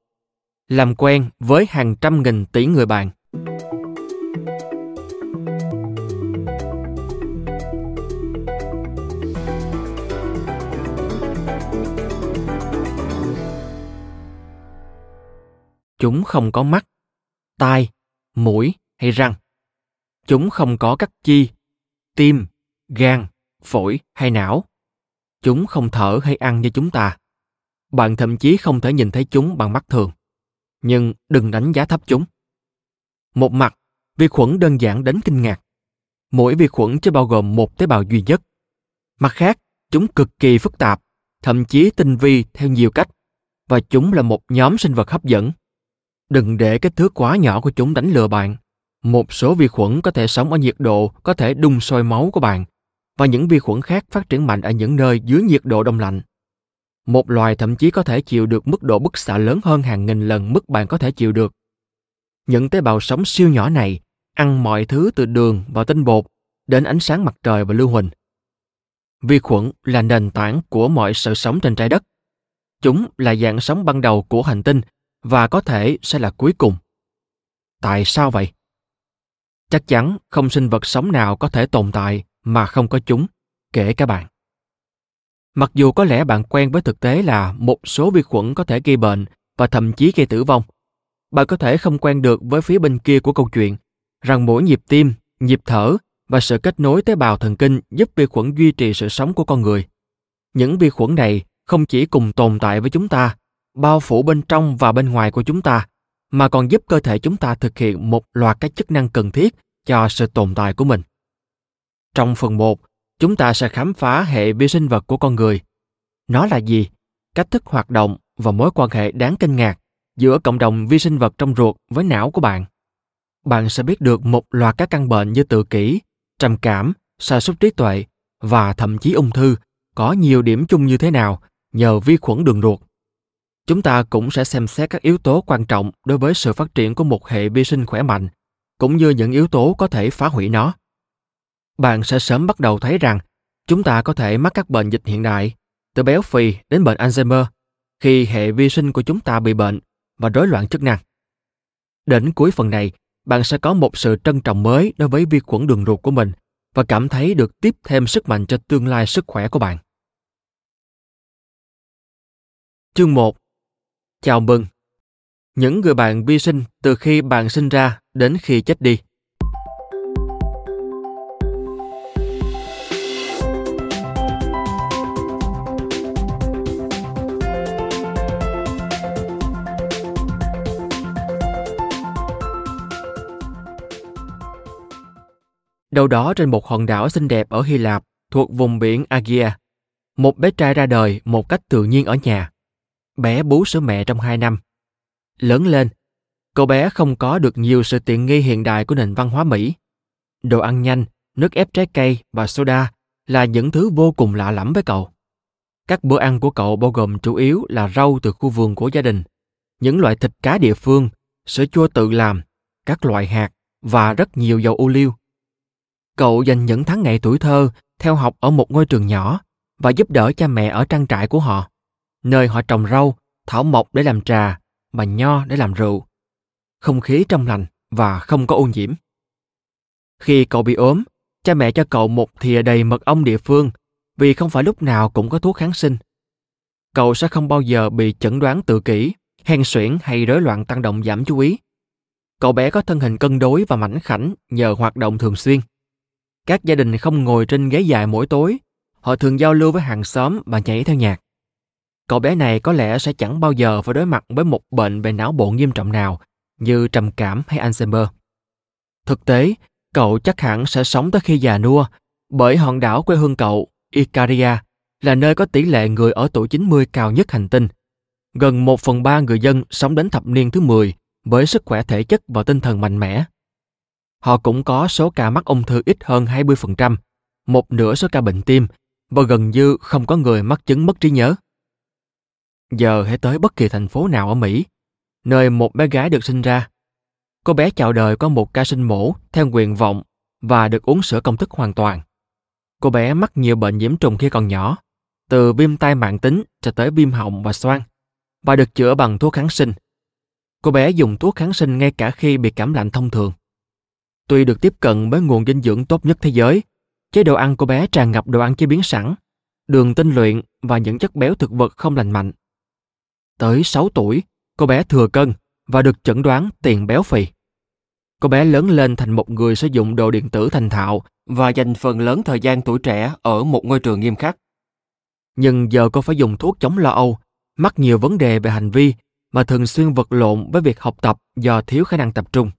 Làm quen với hàng trăm nghìn tỷ người bạn. Chúng không có mắt, tai, mũi hay răng. Chúng không có các chi, tim, gan, phổi hay não. Chúng không thở hay ăn như chúng ta. Bạn thậm chí không thể nhìn thấy chúng bằng mắt thường. Nhưng đừng đánh giá thấp chúng. Một mặt, vi khuẩn đơn giản đến kinh ngạc. Mỗi vi khuẩn chỉ bao gồm một tế bào duy nhất. Mặt khác, chúng cực kỳ phức tạp, thậm chí tinh vi theo nhiều cách. Và chúng là một nhóm sinh vật hấp dẫn. Đừng để kích thước quá nhỏ của chúng đánh lừa bạn. Một số vi khuẩn có thể sống ở nhiệt độ có thể đun sôi máu của bạn, và những vi khuẩn khác phát triển mạnh ở những nơi dưới nhiệt độ đông lạnh. Một loài thậm chí có thể chịu được mức độ bức xạ lớn hơn hàng nghìn lần mức bạn có thể chịu được. Những tế bào sống siêu nhỏ này ăn mọi thứ từ đường và tinh bột đến ánh sáng mặt trời và lưu huỳnh. Vi khuẩn là nền tảng của mọi sự sống trên trái đất. Chúng là dạng sống ban đầu của hành tinh và có thể sẽ là cuối cùng. Tại sao vậy? Chắc chắn không sinh vật sống nào có thể tồn tại mà không có chúng, kể cả bạn. Mặc dù có lẽ bạn quen với thực tế là một số vi khuẩn có thể gây bệnh và thậm chí gây tử vong, bạn có thể không quen được với phía bên kia của câu chuyện, rằng mỗi nhịp tim, nhịp thở và sự kết nối tế bào thần kinh giúp vi khuẩn duy trì sự sống của con người. Những vi khuẩn này không chỉ cùng tồn tại với chúng ta, bao phủ bên trong và bên ngoài của chúng ta, mà còn giúp cơ thể chúng ta thực hiện một loạt các chức năng cần thiết cho sự tồn tại của mình. Trong phần 1, chúng ta sẽ khám phá hệ vi sinh vật của con người. Nó là gì? Cách thức hoạt động và mối quan hệ đáng kinh ngạc giữa cộng đồng vi sinh vật trong ruột với não của bạn. Bạn sẽ biết được một loạt các căn bệnh như tự kỷ, trầm cảm, sa sút trí tuệ và thậm chí ung thư có nhiều điểm chung như thế nào nhờ vi khuẩn đường ruột. Chúng ta cũng sẽ xem xét các yếu tố quan trọng đối với sự phát triển của một hệ vi sinh khỏe mạnh, cũng như những yếu tố có thể phá hủy nó. Bạn sẽ sớm bắt đầu thấy rằng chúng ta có thể mắc các bệnh dịch hiện đại, từ béo phì đến bệnh Alzheimer, khi hệ vi sinh của chúng ta bị bệnh và rối loạn chức năng. Đến cuối phần này, bạn sẽ có một sự trân trọng mới đối với vi khuẩn đường ruột của mình và cảm thấy được tiếp thêm sức mạnh cho tương lai sức khỏe của bạn. Chương 1. Chào mừng! Những người bạn vi sinh từ khi bạn sinh ra đến khi chết đi. Đâu đó trên một hòn đảo xinh đẹp ở Hy Lạp thuộc vùng biển Icaria, một bé trai ra đời một cách tự nhiên ở nhà. Bé bú sữa mẹ trong 2 năm. Lớn lên, cậu bé không có được nhiều sự tiện nghi hiện đại của nền văn hóa Mỹ. Đồ ăn nhanh, nước ép trái cây và soda là những thứ vô cùng lạ lẫm với cậu. Các bữa ăn của cậu bao gồm chủ yếu là rau từ khu vườn của gia đình, những loại thịt cá địa phương, sữa chua tự làm, các loại hạt và rất nhiều dầu ô liu. Cậu dành những tháng ngày tuổi thơ theo học ở một ngôi trường nhỏ và giúp đỡ cha mẹ ở trang trại của họ, nơi họ trồng rau, thảo mộc để làm trà và nho để làm rượu. Không khí trong lành và không có ô nhiễm. Khi cậu bị ốm, cha mẹ cho cậu một thìa đầy mật ong địa phương vì không phải lúc nào cũng có thuốc kháng sinh. Cậu sẽ không bao giờ bị chẩn đoán tự kỷ, hen suyễn hay rối loạn tăng động giảm chú ý. Cậu bé có thân hình cân đối và mảnh khảnh nhờ hoạt động thường xuyên. Các gia đình không ngồi trên ghế dài mỗi tối, họ thường giao lưu với hàng xóm và nhảy theo nhạc. Cậu bé này có lẽ sẽ chẳng bao giờ phải đối mặt với một bệnh về não bộ nghiêm trọng nào như trầm cảm hay Alzheimer. Thực tế, cậu chắc hẳn sẽ sống tới khi già nua, bởi hòn đảo quê hương cậu, Icaria, là nơi có tỷ lệ người ở tuổi 90 cao nhất hành tinh. Gần 1/3 người dân sống đến thập niên thứ 10 với sức khỏe thể chất và tinh thần mạnh mẽ. Họ cũng có số ca mắc ung thư ít hơn 20%, một nửa số ca bệnh tim, và gần như không có người mắc chứng mất trí nhớ. Giờ hãy tới bất kỳ thành phố nào ở Mỹ, nơi một bé gái được sinh ra. Cô bé chào đời có một ca sinh mổ theo nguyện vọng và được uống sữa công thức hoàn toàn. Cô bé mắc nhiều bệnh nhiễm trùng khi còn nhỏ, từ viêm tai mãn tính cho tới viêm họng và xoang, và được chữa bằng thuốc kháng sinh. Cô bé dùng thuốc kháng sinh ngay cả khi bị cảm lạnh thông thường. Tuy được tiếp cận với nguồn dinh dưỡng tốt nhất thế giới, chế độ ăn của bé tràn ngập đồ ăn chế biến sẵn, đường tinh luyện và những chất béo thực vật không lành mạnh. Tới 6 tuổi, cô bé thừa cân và được chẩn đoán tiền béo phì. Cô bé lớn lên thành một người sử dụng đồ điện tử thành thạo và dành phần lớn thời gian tuổi trẻ ở một ngôi trường nghiêm khắc. Nhưng giờ cô phải dùng thuốc chống lo âu, mắc nhiều vấn đề về hành vi mà thường xuyên vật lộn với việc học tập do thiếu khả năng tập trung.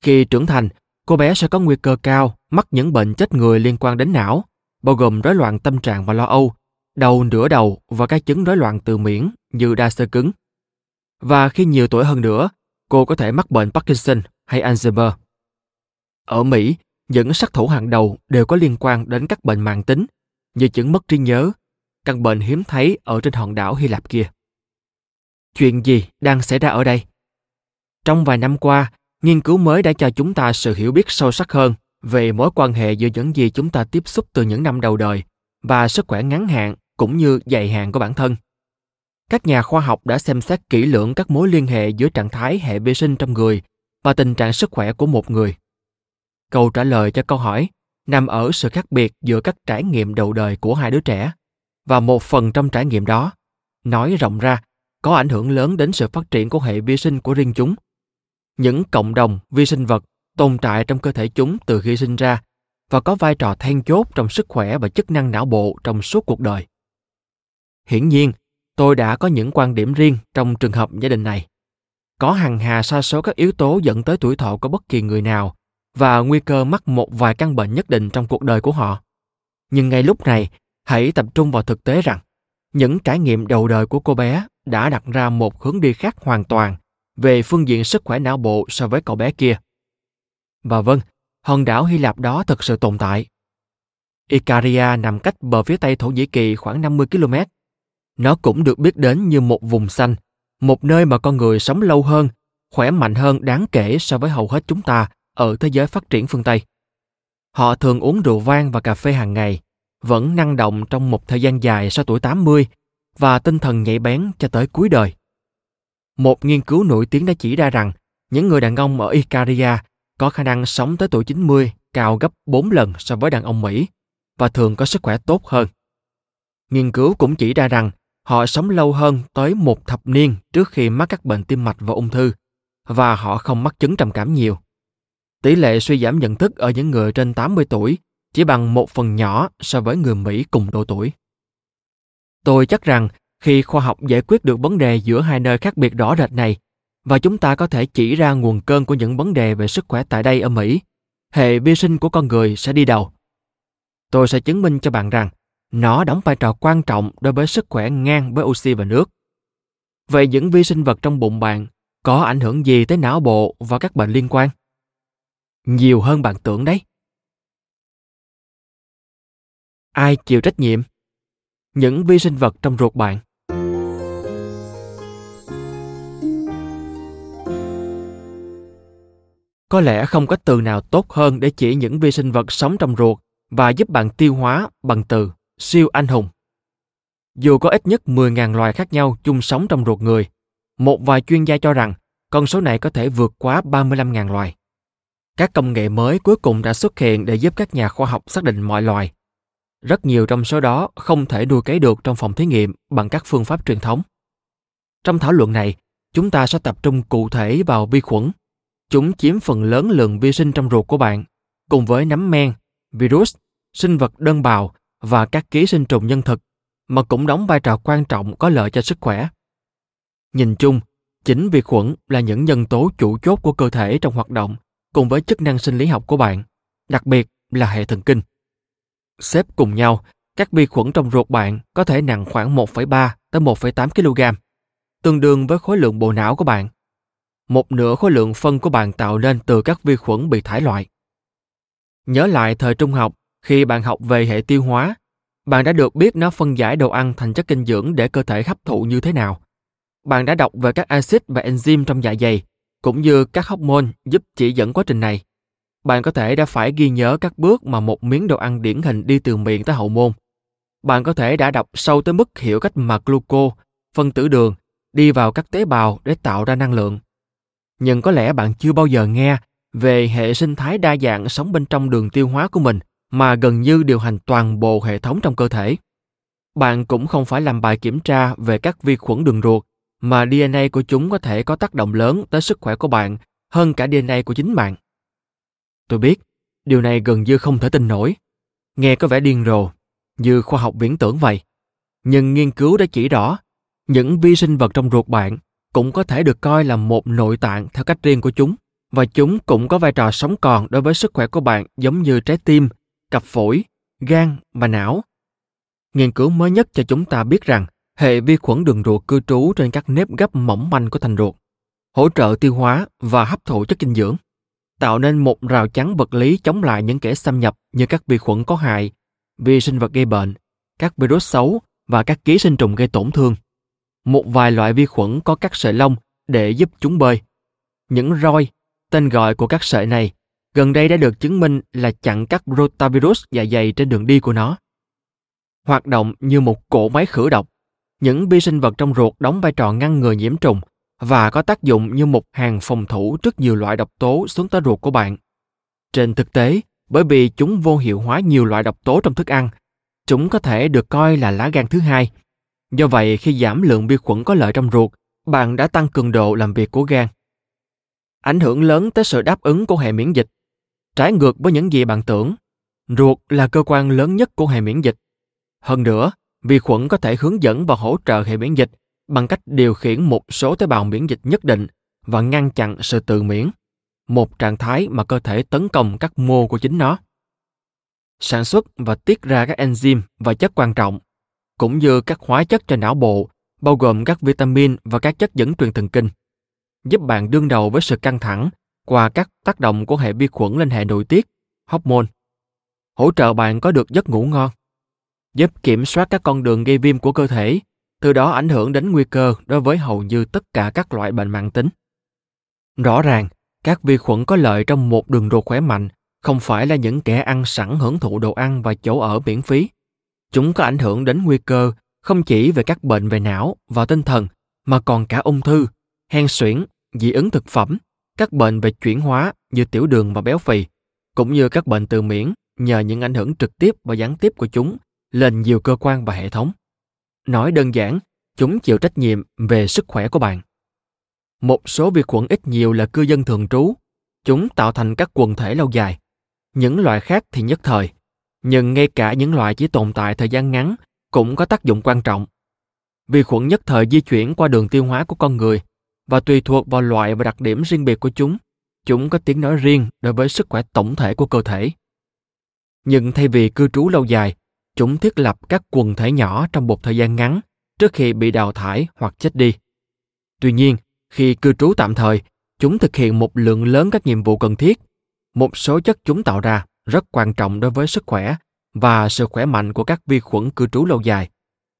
Khi trưởng thành, cô bé sẽ có nguy cơ cao mắc những bệnh chết người liên quan đến não, bao gồm rối loạn tâm trạng và lo âu, đầu nửa đầu và các chứng rối loạn tự miễn như đa xơ cứng. Và khi nhiều tuổi hơn nữa, cô có thể mắc bệnh Parkinson hay Alzheimer. Ở Mỹ, những sát thủ hàng đầu đều có liên quan đến các bệnh mãn tính, như chứng mất trí nhớ, căn bệnh hiếm thấy ở trên hòn đảo Hy Lạp kia. Chuyện gì đang xảy ra ở đây? Trong vài năm qua, nghiên cứu mới đã cho chúng ta sự hiểu biết sâu sắc hơn về mối quan hệ giữa những gì chúng ta tiếp xúc từ những năm đầu đời và sức khỏe ngắn hạn cũng như dài hạn của bản thân. Các nhà khoa học đã xem xét kỹ lưỡng các mối liên hệ giữa trạng thái hệ vi sinh trong người và tình trạng sức khỏe của một người. Câu trả lời cho câu hỏi nằm ở sự khác biệt giữa các trải nghiệm đầu đời của hai đứa trẻ, và một phần trong trải nghiệm đó, nói rộng ra, có ảnh hưởng lớn đến sự phát triển của hệ vi sinh của riêng chúng. Những cộng đồng vi sinh vật tồn tại trong cơ thể chúng từ khi sinh ra và có vai trò then chốt trong sức khỏe và chức năng não bộ trong suốt cuộc đời. Hiển nhiên, tôi đã có những quan điểm riêng trong trường hợp gia đình này. Có hằng hà sa số các yếu tố dẫn tới tuổi thọ của bất kỳ người nào và nguy cơ mắc một vài căn bệnh nhất định trong cuộc đời của họ. Nhưng ngay lúc này, hãy tập trung vào thực tế rằng những trải nghiệm đầu đời của cô bé đã đặt ra một hướng đi khác hoàn toàn về phương diện sức khỏe não bộ so với cậu bé kia. Và vâng, hòn đảo Hy Lạp đó thực sự tồn tại. Icaria nằm cách bờ phía tây Thổ Nhĩ Kỳ khoảng 50 km. Nó cũng được biết đến như một vùng xanh, một nơi mà con người sống lâu hơn, khỏe mạnh hơn đáng kể so với hầu hết chúng ta ở thế giới phát triển phương Tây. Họ thường uống rượu vang và cà phê hàng ngày, vẫn năng động trong một thời gian dài sau tuổi 80 và tinh thần nhạy bén cho tới cuối đời. Một nghiên cứu nổi tiếng đã chỉ ra rằng những người đàn ông ở Icaria có khả năng sống tới tuổi 90 cao gấp 4 lần so với đàn ông Mỹ và thường có sức khỏe tốt hơn. Nghiên cứu cũng chỉ ra rằng họ sống lâu hơn tới một thập niên trước khi mắc các bệnh tim mạch và ung thư, và họ không mắc chứng trầm cảm nhiều. Tỷ lệ suy giảm nhận thức ở những người trên 80 tuổi chỉ bằng một phần nhỏ so với người Mỹ cùng độ tuổi. Tôi chắc rằng khi khoa học giải quyết được vấn đề giữa hai nơi khác biệt rõ rệt này, và chúng ta có thể chỉ ra nguồn cơn của những vấn đề về sức khỏe tại đây ở Mỹ, hệ vi sinh của con người sẽ đi đầu. Tôi sẽ chứng minh cho bạn rằng nó đóng vai trò quan trọng đối với sức khỏe ngang với oxy và nước. Vậy những vi sinh vật trong bụng bạn có ảnh hưởng gì tới não bộ và các bệnh liên quan? Nhiều hơn bạn tưởng đấy. Ai chịu trách nhiệm? Những vi sinh vật trong ruột bạn. Có lẽ không có từ nào tốt hơn để chỉ những vi sinh vật sống trong ruột và giúp bạn tiêu hóa bằng từ siêu anh hùng. Dù có ít nhất 10.000 loài khác nhau chung sống trong ruột người, một vài chuyên gia cho rằng con số này có thể vượt quá 35.000 loài. Các công nghệ mới cuối cùng đã xuất hiện để giúp các nhà khoa học xác định mọi loài. Rất nhiều trong số đó không thể nuôi cấy được trong phòng thí nghiệm bằng các phương pháp truyền thống. Trong thảo luận này, chúng ta sẽ tập trung cụ thể vào vi khuẩn. Chúng chiếm phần lớn lượng vi sinh trong ruột của bạn, cùng với nấm men, virus, sinh vật đơn bào và các ký sinh trùng nhân thực, mà cũng đóng vai trò quan trọng có lợi cho sức khỏe. Nhìn chung, chính vi khuẩn là những nhân tố chủ chốt của cơ thể trong hoạt động cùng với chức năng sinh lý học của bạn, đặc biệt là hệ thần kinh. Xếp cùng nhau, các vi khuẩn trong ruột bạn có thể nặng khoảng 1,3 tới 1,8 kg, tương đương với khối lượng bộ não của bạn. Một nửa khối lượng phân của bạn tạo nên từ các vi khuẩn bị thải loại. Nhớ lại thời trung học, khi bạn học về hệ tiêu hóa, bạn đã được biết nó phân giải đồ ăn thành chất dinh dưỡng để cơ thể hấp thụ như thế nào. Bạn đã đọc về các axit và enzyme trong dạ dày, cũng như các hormone giúp chỉ dẫn quá trình này. Bạn có thể đã phải ghi nhớ các bước mà một miếng đồ ăn điển hình đi từ miệng tới hậu môn. Bạn có thể đã đọc sâu tới mức hiểu cách mà glucose, phân tử đường, đi vào các tế bào để tạo ra năng lượng. Nhưng có lẽ bạn chưa bao giờ nghe về hệ sinh thái đa dạng sống bên trong đường tiêu hóa của mình mà gần như điều hành toàn bộ hệ thống trong cơ thể. Bạn cũng không phải làm bài kiểm tra về các vi khuẩn đường ruột mà DNA của chúng có thể có tác động lớn tới sức khỏe của bạn hơn cả DNA của chính bạn. Tôi biết, điều này gần như không thể tin nổi. Nghe có vẻ điên rồ, như khoa học viễn tưởng vậy. Nhưng nghiên cứu đã chỉ rõ, những vi sinh vật trong ruột bạn cũng có thể được coi là một nội tạng theo cách riêng của chúng, và chúng cũng có vai trò sống còn đối với sức khỏe của bạn giống như trái tim, cặp phổi, gan và não. Nghiên cứu mới nhất cho chúng ta biết rằng hệ vi khuẩn đường ruột cư trú trên các nếp gấp mỏng manh của thành ruột, hỗ trợ tiêu hóa và hấp thụ chất dinh dưỡng, tạo nên một rào chắn vật lý chống lại những kẻ xâm nhập như các vi khuẩn có hại, vi sinh vật gây bệnh, các virus xấu và các ký sinh trùng gây tổn thương. Một vài loại vi khuẩn có các sợi lông để giúp chúng bơi. Những roi, tên gọi của các sợi này, gần đây đã được chứng minh là chặn các rotavirus dạ dày trên đường đi của nó. Hoạt động như một cỗ máy khử độc, những vi sinh vật trong ruột đóng vai trò ngăn ngừa nhiễm trùng và có tác dụng như một hàng phòng thủ trước nhiều loại độc tố xuống tới ruột của bạn. Trên thực tế, bởi vì chúng vô hiệu hóa nhiều loại độc tố trong thức ăn, chúng có thể được coi là lá gan thứ hai. Do vậy, khi giảm lượng vi khuẩn có lợi trong ruột, bạn đã tăng cường độ làm việc của gan. Ảnh hưởng lớn tới sự đáp ứng của hệ miễn dịch. Trái ngược với những gì bạn tưởng, Ruột là cơ quan lớn nhất của hệ miễn dịch. Hơn nữa, vi khuẩn có thể hướng dẫn và hỗ trợ hệ miễn dịch bằng cách điều khiển một số tế bào miễn dịch nhất định và ngăn chặn sự tự miễn, một trạng thái mà cơ thể tấn công các mô của chính nó. Sản xuất và tiết ra các enzyme và chất quan trọng, cũng như các hóa chất cho não bộ, bao gồm các vitamin và các chất dẫn truyền thần kinh, giúp bạn đương đầu với sự căng thẳng qua các tác động của hệ vi khuẩn lên hệ nội tiết, hormone, hỗ trợ bạn có được giấc ngủ ngon, giúp kiểm soát các con đường gây viêm của cơ thể, từ đó ảnh hưởng đến nguy cơ đối với hầu như tất cả các loại bệnh mãn tính. Rõ ràng, các vi khuẩn có lợi trong một đường ruột khỏe mạnh không phải là những kẻ ăn sẵn hưởng thụ đồ ăn và chỗ ở miễn phí. Chúng có ảnh hưởng đến nguy cơ không chỉ về các bệnh về não và tinh thần mà còn cả ung thư, hen suyễn, dị ứng thực phẩm, các bệnh về chuyển hóa như tiểu đường và béo phì, cũng như các bệnh tự miễn nhờ những ảnh hưởng trực tiếp và gián tiếp của chúng lên nhiều cơ quan và hệ thống. Nói đơn giản, chúng chịu trách nhiệm về sức khỏe của bạn. Một số vi khuẩn ít nhiều là cư dân thường trú. Chúng tạo thành các quần thể lâu dài. Những loại khác thì nhất thời. Nhưng ngay cả những loại chỉ tồn tại thời gian ngắn cũng có tác dụng quan trọng. Vi khuẩn nhất thời di chuyển qua đường tiêu hóa của con người và tùy thuộc vào loại và đặc điểm riêng biệt của chúng. Chúng có tiếng nói riêng đối với sức khỏe tổng thể của cơ thể. Nhưng thay vì cư trú lâu dài, chúng thiết lập các quần thể nhỏ trong một thời gian ngắn trước khi bị đào thải hoặc chết đi. Tuy nhiên, khi cư trú tạm thời, chúng thực hiện một lượng lớn các nhiệm vụ cần thiết. Một số chất chúng tạo ra rất quan trọng đối với sức khỏe và sự khỏe mạnh của các vi khuẩn cư trú lâu dài,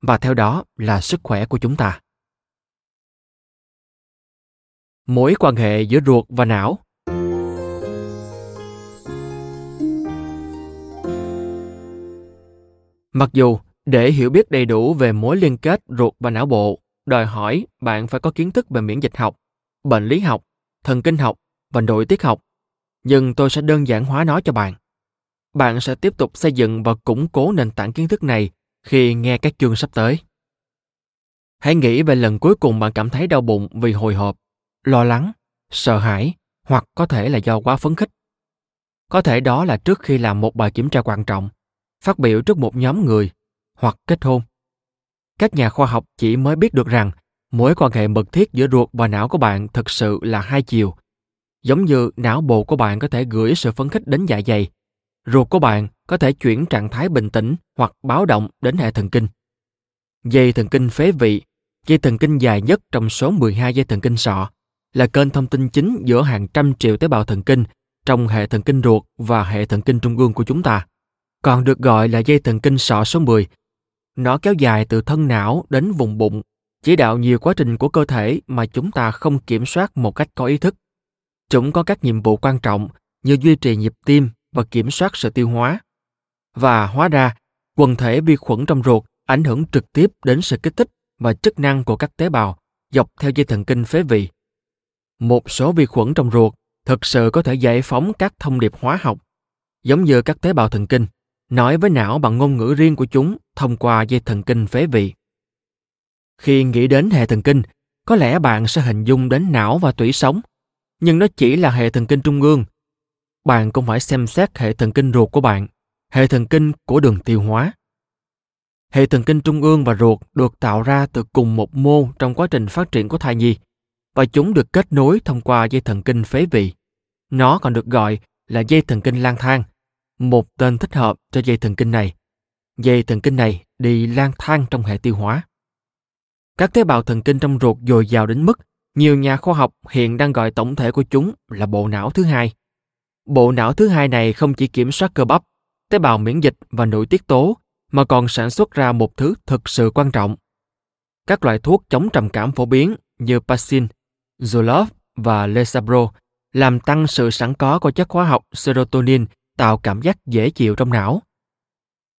và theo đó là sức khỏe của chúng ta. Mối quan hệ giữa ruột và não. Mặc dù để hiểu biết đầy đủ về mối liên kết ruột và não bộ, đòi hỏi bạn phải có kiến thức về miễn dịch học, bệnh lý học, thần kinh học và nội tiết học, nhưng tôi sẽ đơn giản hóa nó cho bạn. Bạn sẽ tiếp tục xây dựng và củng cố nền tảng kiến thức này khi nghe các chương sắp tới. Hãy nghĩ về lần cuối cùng bạn cảm thấy đau bụng vì hồi hộp, lo lắng, sợ hãi hoặc có thể là do quá phấn khích. Có thể đó là trước khi làm một bài kiểm tra quan trọng, phát biểu trước một nhóm người hoặc kết hôn. Các nhà khoa học chỉ mới biết được rằng mối quan hệ mật thiết giữa ruột và não của bạn thực sự là hai chiều. Giống như não bộ của bạn có thể gửi sự phấn khích đến dạ dày, ruột của bạn có thể chuyển trạng thái bình tĩnh hoặc báo động đến hệ thần kinh. Dây thần kinh phế vị, dây thần kinh dài nhất trong số 12 dây thần kinh sọ, là kênh thông tin chính giữa hàng trăm triệu tế bào thần kinh trong hệ thần kinh ruột và hệ thần kinh trung ương của chúng ta, còn được gọi là dây thần kinh sọ số 10. Nó kéo dài từ thân não đến vùng bụng, chỉ đạo nhiều quá trình của cơ thể mà chúng ta không kiểm soát một cách có ý thức. Chúng có các nhiệm vụ quan trọng như duy trì nhịp tim và kiểm soát sự tiêu hóa. Và hóa ra, quần thể vi khuẩn trong ruột ảnh hưởng trực tiếp đến sự kích thích và chức năng của các tế bào dọc theo dây thần kinh phế vị. Một số vi khuẩn trong ruột thực sự có thể giải phóng các thông điệp hóa học, giống như các tế bào thần kinh, nói với não bằng ngôn ngữ riêng của chúng thông qua dây thần kinh phế vị. Khi nghĩ đến hệ thần kinh, có lẽ bạn sẽ hình dung đến não và tủy sống, nhưng nó chỉ là hệ thần kinh trung ương. Bạn cũng phải xem xét hệ thần kinh ruột của bạn, hệ thần kinh của đường tiêu hóa. Hệ thần kinh trung ương và ruột được tạo ra từ cùng một mô trong quá trình phát triển của thai nhi, và chúng được kết nối thông qua dây thần kinh phế vị. Nó còn được gọi là dây thần kinh lang thang, một tên thích hợp cho dây thần kinh này. Dây thần kinh này đi lang thang trong hệ tiêu hóa. Các tế bào thần kinh trong ruột dồi dào đến mức nhiều nhà khoa học hiện đang gọi tổng thể của chúng là bộ não thứ hai. Bộ não thứ hai này không chỉ kiểm soát cơ bắp, tế bào miễn dịch và nội tiết tố, mà còn sản xuất ra một thứ thực sự quan trọng. Các loại thuốc chống trầm cảm phổ biến như Paxil, Zoloft và Lexapro làm tăng sự sẵn có của chất hóa học serotonin, tạo cảm giác dễ chịu trong não.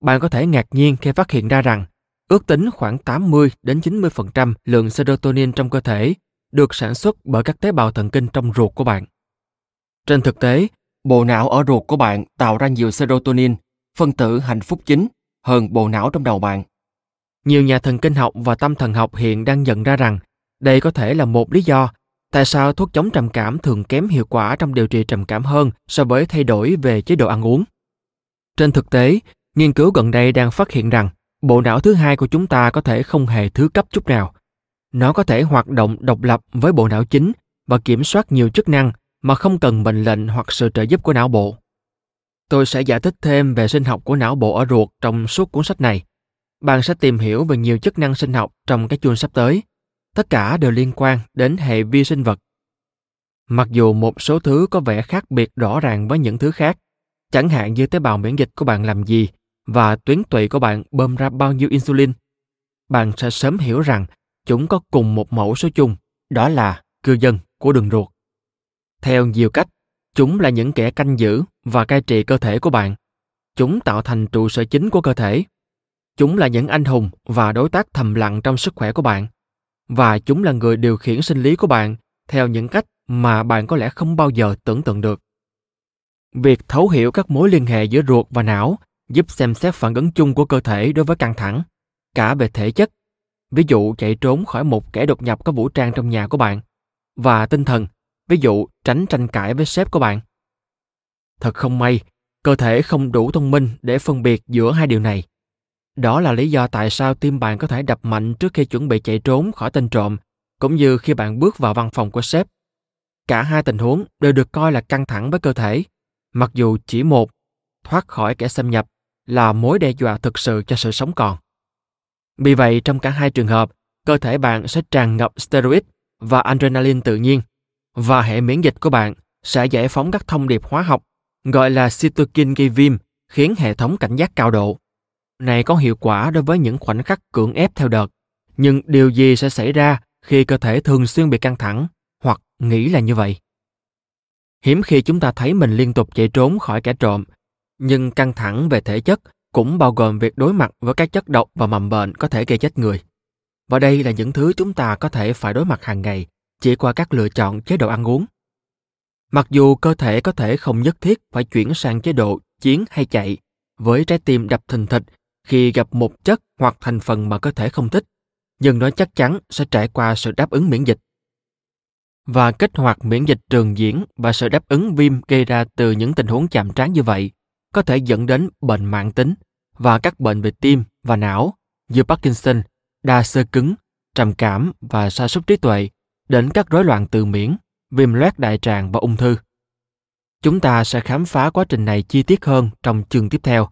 Bạn có thể ngạc nhiên khi phát hiện ra rằng ước tính khoảng 80-90% lượng serotonin trong cơ thể được sản xuất bởi các tế bào thần kinh trong ruột của bạn. Trên thực tế, bộ não ở ruột của bạn tạo ra nhiều serotonin, phân tử hạnh phúc chính, hơn bộ não trong đầu bạn. Nhiều nhà thần kinh học và tâm thần học hiện đang nhận ra rằng đây có thể là một lý do tại sao thuốc chống trầm cảm thường kém hiệu quả trong điều trị trầm cảm hơn so với thay đổi về chế độ ăn uống. Trên thực tế, nghiên cứu gần đây đang phát hiện rằng bộ não thứ hai của chúng ta có thể không hề thứ cấp chút nào. Nó có thể hoạt động độc lập với bộ não chính và kiểm soát nhiều chức năng mà không cần mệnh lệnh hoặc sự trợ giúp của não bộ. Tôi sẽ giải thích thêm về sinh học của não bộ ở ruột trong suốt cuốn sách này. Bạn sẽ tìm hiểu về nhiều chức năng sinh học trong các chương sắp tới. Tất cả đều liên quan đến hệ vi sinh vật. Mặc dù một số thứ có vẻ khác biệt rõ ràng với những thứ khác, chẳng hạn như tế bào miễn dịch của bạn làm gì và tuyến tụy của bạn bơm ra bao nhiêu insulin, bạn sẽ sớm hiểu rằng chúng có cùng một mẫu số chung, đó là cư dân của đường ruột. Theo nhiều cách, chúng là những kẻ canh giữ và cai trị cơ thể của bạn. Chúng tạo thành trụ sở chính của cơ thể. Chúng là những anh hùng và đối tác thầm lặng trong sức khỏe của bạn. Và chúng là người điều khiển sinh lý của bạn theo những cách mà bạn có lẽ không bao giờ tưởng tượng được. Việc thấu hiểu các mối liên hệ giữa ruột và não giúp xem xét phản ứng chung của cơ thể đối với căng thẳng, cả về thể chất, ví dụ chạy trốn khỏi một kẻ đột nhập có vũ trang trong nhà của bạn, và tinh thần, ví dụ tránh tranh cãi với sếp của bạn. Thật không may, cơ thể không đủ thông minh để phân biệt giữa hai điều này. Đó là lý do tại sao tim bạn có thể đập mạnh trước khi chuẩn bị chạy trốn khỏi tên trộm, cũng như khi bạn bước vào văn phòng của sếp. Cả hai tình huống đều được coi là căng thẳng với cơ thể, mặc dù chỉ một, thoát khỏi kẻ xâm nhập, là mối đe dọa thực sự cho sự sống còn. Vì vậy, trong cả hai trường hợp, cơ thể bạn sẽ tràn ngập steroid và adrenaline tự nhiên, và hệ miễn dịch của bạn sẽ giải phóng các thông điệp hóa học, gọi là cytokine gây viêm, khiến hệ thống cảnh giác cao độ. Này có hiệu quả đối với những khoảnh khắc cưỡng ép theo đợt, nhưng điều gì sẽ xảy ra khi cơ thể thường xuyên bị căng thẳng hoặc nghĩ là như vậy? Hiếm khi chúng ta thấy mình liên tục chạy trốn khỏi kẻ trộm, nhưng căng thẳng về thể chất cũng bao gồm việc đối mặt với các chất độc và mầm bệnh có thể gây chết người. Và đây là những thứ chúng ta có thể phải đối mặt hàng ngày chỉ qua các lựa chọn chế độ ăn uống. Mặc dù cơ thể có thể không nhất thiết phải chuyển sang chế độ chiến hay chạy, với trái tim đập thình thịch khi gặp một chất hoặc thành phần mà cơ thể không thích, nhưng nó chắc chắn sẽ trải qua sự đáp ứng miễn dịch. Và kích hoạt miễn dịch trường diễn và sự đáp ứng viêm gây ra từ những tình huống chạm trán như vậy có thể dẫn đến bệnh mãn tính và các bệnh về tim và não như Parkinson, đa xơ cứng, trầm cảm và sa sút trí tuệ, đến các rối loạn tự miễn, viêm loét đại tràng và ung thư. Chúng ta sẽ khám phá quá trình này chi tiết hơn trong chương tiếp theo.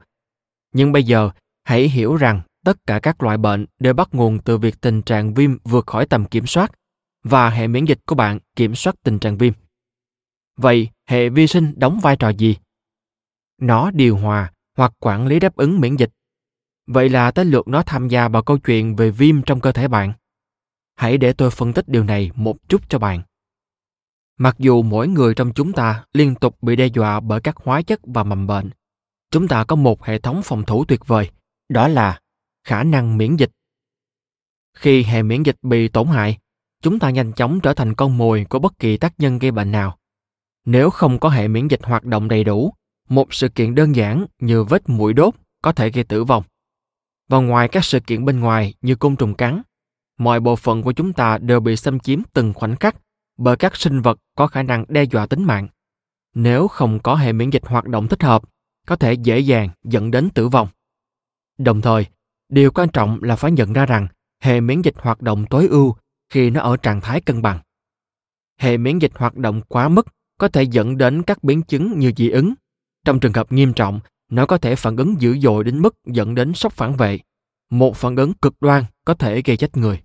Nhưng bây giờ, hãy hiểu rằng tất cả các loại bệnh đều bắt nguồn từ việc tình trạng viêm vượt khỏi tầm kiểm soát và hệ miễn dịch của bạn kiểm soát tình trạng viêm. Vậy, hệ vi sinh đóng vai trò gì? Nó điều hòa hoặc quản lý đáp ứng miễn dịch. Vậy là tới lượt nó tham gia vào câu chuyện về viêm trong cơ thể bạn. Hãy để tôi phân tích điều này một chút cho bạn. Mặc dù mỗi người trong chúng ta liên tục bị đe dọa bởi các hóa chất và mầm bệnh, chúng ta có một hệ thống phòng thủ tuyệt vời, đó là khả năng miễn dịch. Khi hệ miễn dịch bị tổn hại, chúng ta nhanh chóng trở thành con mồi của bất kỳ tác nhân gây bệnh nào. Nếu không có hệ miễn dịch hoạt động đầy đủ, một sự kiện đơn giản như vết muỗi đốt có thể gây tử vong. Và ngoài các sự kiện bên ngoài như côn trùng cắn, mọi bộ phận của chúng ta đều bị xâm chiếm từng khoảnh khắc bởi các sinh vật có khả năng đe dọa tính mạng. Nếu không có hệ miễn dịch hoạt động thích hợp, có thể dễ dàng dẫn đến tử vong. Đồng thời, điều quan trọng là phải nhận ra rằng hệ miễn dịch hoạt động tối ưu khi nó ở trạng thái cân bằng. Hệ miễn dịch hoạt động quá mức có thể dẫn đến các biến chứng như dị ứng. Trong trường hợp nghiêm trọng, nó có thể phản ứng dữ dội đến mức dẫn đến sốc phản vệ. Một phản ứng cực đoan có thể gây chết người.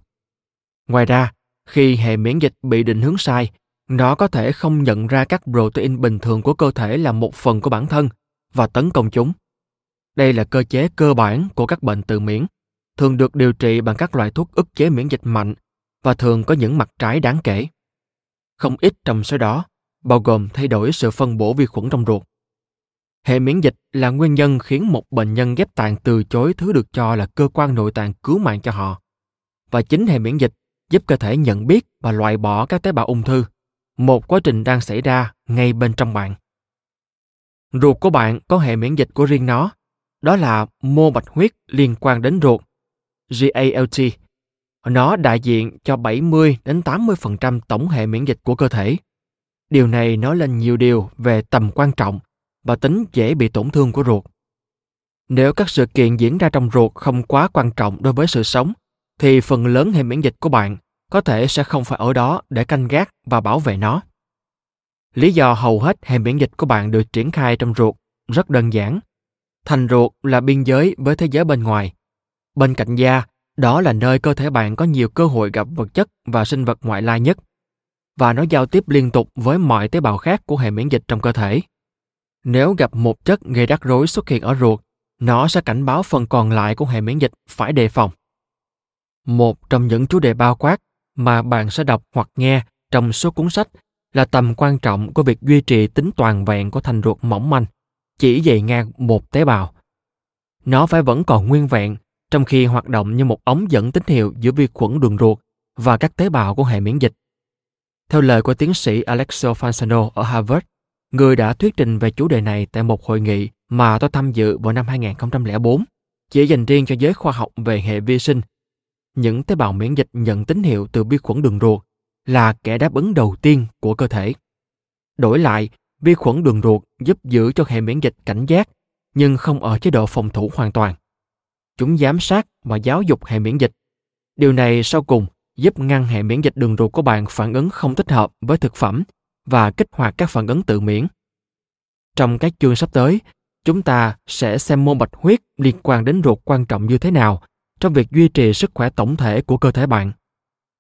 Ngoài ra, khi hệ miễn dịch bị định hướng sai, nó có thể không nhận ra các protein bình thường của cơ thể là một phần của bản thân và tấn công chúng. Đây là cơ chế cơ bản của các bệnh tự miễn, thường được điều trị bằng các loại thuốc ức chế miễn dịch mạnh và thường có những mặt trái đáng kể. Không ít trong số đó, bao gồm thay đổi sự phân bổ vi khuẩn trong ruột. Hệ miễn dịch là nguyên nhân khiến một bệnh nhân ghép tạng từ chối thứ được cho là cơ quan nội tạng cứu mạng cho họ. Và chính hệ miễn dịch giúp cơ thể nhận biết và loại bỏ các tế bào ung thư, một quá trình đang xảy ra ngay bên trong bạn. Ruột của bạn có hệ miễn dịch của riêng nó, đó là mô bạch huyết liên quan đến ruột, GALT. Nó đại diện cho 70-80% tổng hệ miễn dịch của cơ thể. Điều này nói lên nhiều điều về tầm quan trọng và tính dễ bị tổn thương của ruột, Nếu các sự kiện diễn ra trong ruột không quá quan trọng đối với sự sống, thì phần lớn hệ miễn dịch của bạn có thể sẽ không phải ở đó để canh gác và bảo vệ nó. Lý do hầu hết hệ miễn dịch của bạn được triển khai trong ruột rất đơn giản. Thành ruột là biên giới với thế giới bên ngoài. Bên cạnh da, đó là nơi cơ thể bạn có nhiều cơ hội gặp vật chất và sinh vật ngoại lai nhất, và nó giao tiếp liên tục với mọi tế bào khác của hệ miễn dịch trong cơ thể. Nếu gặp một chất gây rắc rối xuất hiện ở ruột, nó sẽ cảnh báo phần còn lại của hệ miễn dịch phải đề phòng. Một trong những chủ đề bao quát mà bạn sẽ đọc hoặc nghe trong số cuốn sách là tầm quan trọng của việc duy trì tính toàn vẹn của thành ruột mỏng manh, chỉ dày ngang một tế bào. Nó phải vẫn còn nguyên vẹn trong khi hoạt động như một ống dẫn tín hiệu giữa vi khuẩn đường ruột và các tế bào của hệ miễn dịch. Theo lời của tiến sĩ Alessio Fasano ở Harvard, người đã thuyết trình về chủ đề này tại một hội nghị mà tôi tham dự vào năm 2004, chỉ dành riêng cho giới khoa học về hệ vi sinh, những tế bào miễn dịch nhận tín hiệu từ vi khuẩn đường ruột là kẻ đáp ứng đầu tiên của cơ thể. Đổi lại, vi khuẩn đường ruột giúp giữ cho hệ miễn dịch cảnh giác, nhưng không ở chế độ phòng thủ hoàn toàn. Chúng giám sát và giáo dục hệ miễn dịch. Điều này sau cùng giúp ngăn hệ miễn dịch đường ruột của bạn phản ứng không thích hợp với thực phẩm và kích hoạt các phản ứng tự miễn. Trong các chương sắp tới, chúng ta sẽ xem mô bạch huyết liên quan đến ruột quan trọng như thế nào trong việc duy trì sức khỏe tổng thể của cơ thể bạn.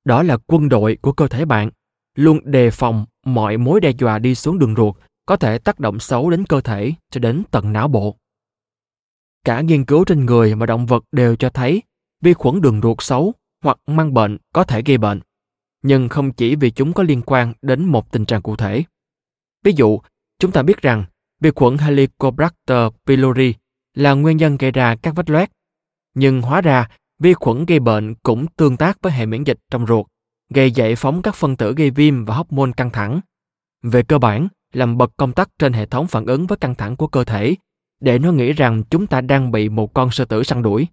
Đó là quân đội của cơ thể bạn, luôn đề phòng mọi mối đe dọa đi xuống đường ruột có thể tác động xấu đến cơ thể cho đến tận não bộ. Cả nghiên cứu trên người và động vật đều cho thấy vi khuẩn đường ruột xấu hoặc mang bệnh có thể gây bệnh, nhưng không chỉ vì chúng có liên quan đến một tình trạng cụ thể. Ví dụ, chúng ta biết rằng vi khuẩn Helicobacter pylori là nguyên nhân gây ra các vết loét, nhưng hóa ra vi khuẩn gây bệnh cũng tương tác với hệ miễn dịch trong ruột, gây giải phóng các phân tử gây viêm và hormone căng thẳng. Về cơ bản, làm bật công tắc trên hệ thống phản ứng với căng thẳng của cơ thể để nó nghĩ rằng chúng ta đang bị một con sư tử săn đuổi.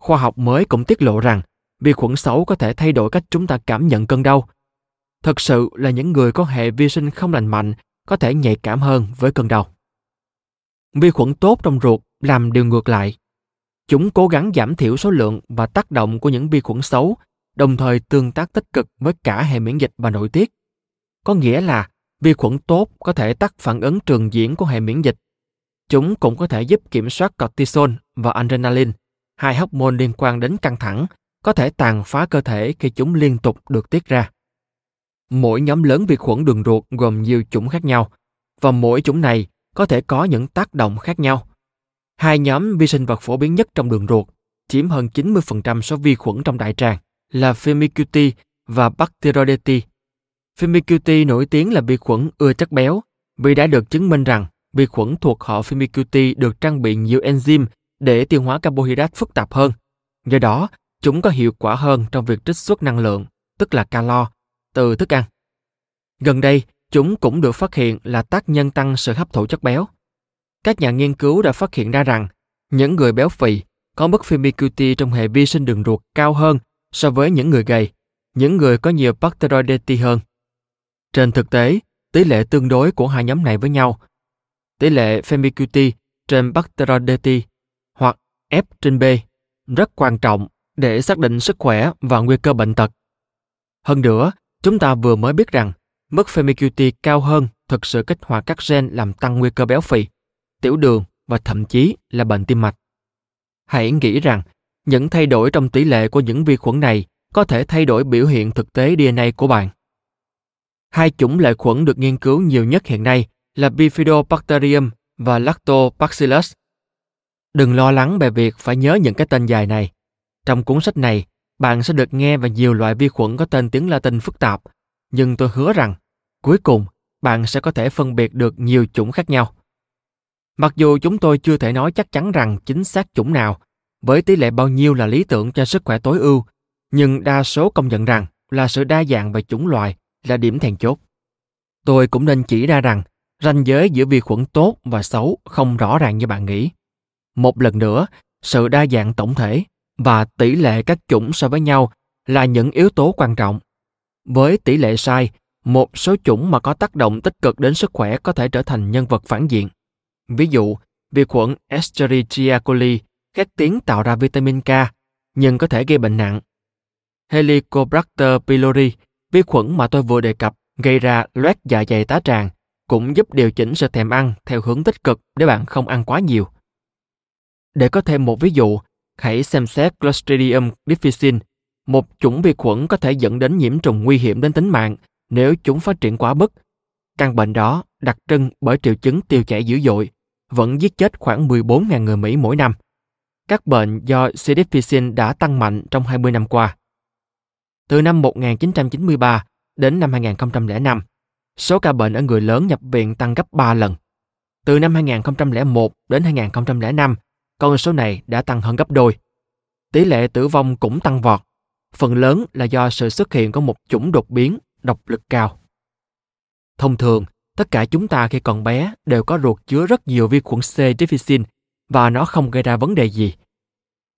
Khoa học mới cũng tiết lộ rằng vi khuẩn xấu có thể thay đổi cách chúng ta cảm nhận cơn đau. Thật sự là những người có hệ vi sinh không lành mạnh có thể nhạy cảm hơn với cơn đau. Vi khuẩn tốt trong ruột làm điều ngược lại. Chúng cố gắng giảm thiểu số lượng và tác động của những vi khuẩn xấu, đồng thời tương tác tích cực với cả hệ miễn dịch và nội tiết. Có nghĩa là vi khuẩn tốt có thể tắt phản ứng trường diễn của hệ miễn dịch. Chúng cũng có thể giúp kiểm soát cortisol và adrenaline, hai hormone liên quan đến căng thẳng, có thể tàn phá cơ thể khi chúng liên tục được tiết ra. Mỗi nhóm lớn vi khuẩn đường ruột gồm nhiều chủng khác nhau, và mỗi chủng này có thể có những tác động khác nhau. Hai nhóm vi sinh vật phổ biến nhất trong đường ruột chiếm hơn 90% số vi khuẩn trong đại tràng là Firmicutes và Bacteroidetes. Firmicutes nổi tiếng là vi khuẩn ưa chất béo vì đã được chứng minh rằng vi khuẩn thuộc họ Firmicutes được trang bị nhiều enzyme để tiêu hóa carbohydrate phức tạp hơn. Do đó, chúng có hiệu quả hơn trong việc trích xuất năng lượng, tức là calo, từ thức ăn. Gần đây, chúng cũng được phát hiện là tác nhân tăng sự hấp thụ chất béo. Các nhà nghiên cứu đã phát hiện ra rằng những người béo phì có mức Firmicutes trong hệ vi sinh đường ruột cao hơn so với những người gầy, những người có nhiều Bacteroidetes hơn. Trên thực tế, tỷ lệ tương đối của hai nhóm này với nhau, tỷ lệ Firmicutes trên Bacteroidetes hoặc F trên B, rất quan trọng để xác định sức khỏe và nguy cơ bệnh tật. Hơn nữa, chúng ta vừa mới biết rằng mức Firmicutes cao hơn thực sự kích hoạt các gen làm tăng nguy cơ béo phì, tiểu đường và thậm chí là bệnh tim mạch. Hãy nghĩ rằng những thay đổi trong tỷ lệ của những vi khuẩn này có thể thay đổi biểu hiện thực tế DNA của bạn. Hai chủng lợi khuẩn được nghiên cứu nhiều nhất hiện nay là Bifidobacterium và Lactobacillus. Đừng lo lắng về việc phải nhớ những cái tên dài này. Trong cuốn sách này, bạn sẽ được nghe về nhiều loại vi khuẩn có tên tiếng Latin phức tạp, nhưng tôi hứa rằng, cuối cùng, bạn sẽ có thể phân biệt được nhiều chủng khác nhau. Mặc dù chúng tôi chưa thể nói chắc chắn rằng chính xác chủng nào, với tỷ lệ bao nhiêu là lý tưởng cho sức khỏe tối ưu, nhưng đa số công nhận rằng là sự đa dạng về chủng loại là điểm then chốt. Tôi cũng nên chỉ ra rằng ranh giới giữa vi khuẩn tốt và xấu không rõ ràng như bạn nghĩ. Một lần nữa, sự đa dạng tổng thể và tỷ lệ các chủng so với nhau là những yếu tố quan trọng. Với tỷ lệ sai, một số chủng mà có tác động tích cực đến sức khỏe có thể trở thành nhân vật phản diện. Ví dụ, vi khuẩn Escherichia coli khét tiếng tạo ra vitamin K, nhưng có thể gây bệnh nặng. Helicobacter pylori, vi khuẩn mà tôi vừa đề cập gây ra loét dạ dày tá tràng, cũng giúp điều chỉnh sự thèm ăn theo hướng tích cực để bạn không ăn quá nhiều. Để có thêm một ví dụ, hãy xem xét Clostridium difficile, một chủng vi khuẩn có thể dẫn đến nhiễm trùng nguy hiểm đến tính mạng nếu chúng phát triển quá mức. Căn bệnh đó, đặc trưng bởi triệu chứng tiêu chảy dữ dội, vẫn giết chết khoảng 14.000 người Mỹ mỗi năm. Các bệnh do C. difficile đã tăng mạnh trong 20 năm qua. Từ năm 1993 đến năm 2005, số ca bệnh ở người lớn nhập viện tăng gấp 3 lần. Từ năm 2001 đến 2005, con số này đã tăng hơn gấp đôi. Tỷ lệ tử vong cũng tăng vọt, phần lớn là do sự xuất hiện của một chủng đột biến độc lực cao. Thông thường, tất cả chúng ta khi còn bé đều có ruột chứa rất nhiều vi khuẩn C. difficile và nó không gây ra vấn đề gì.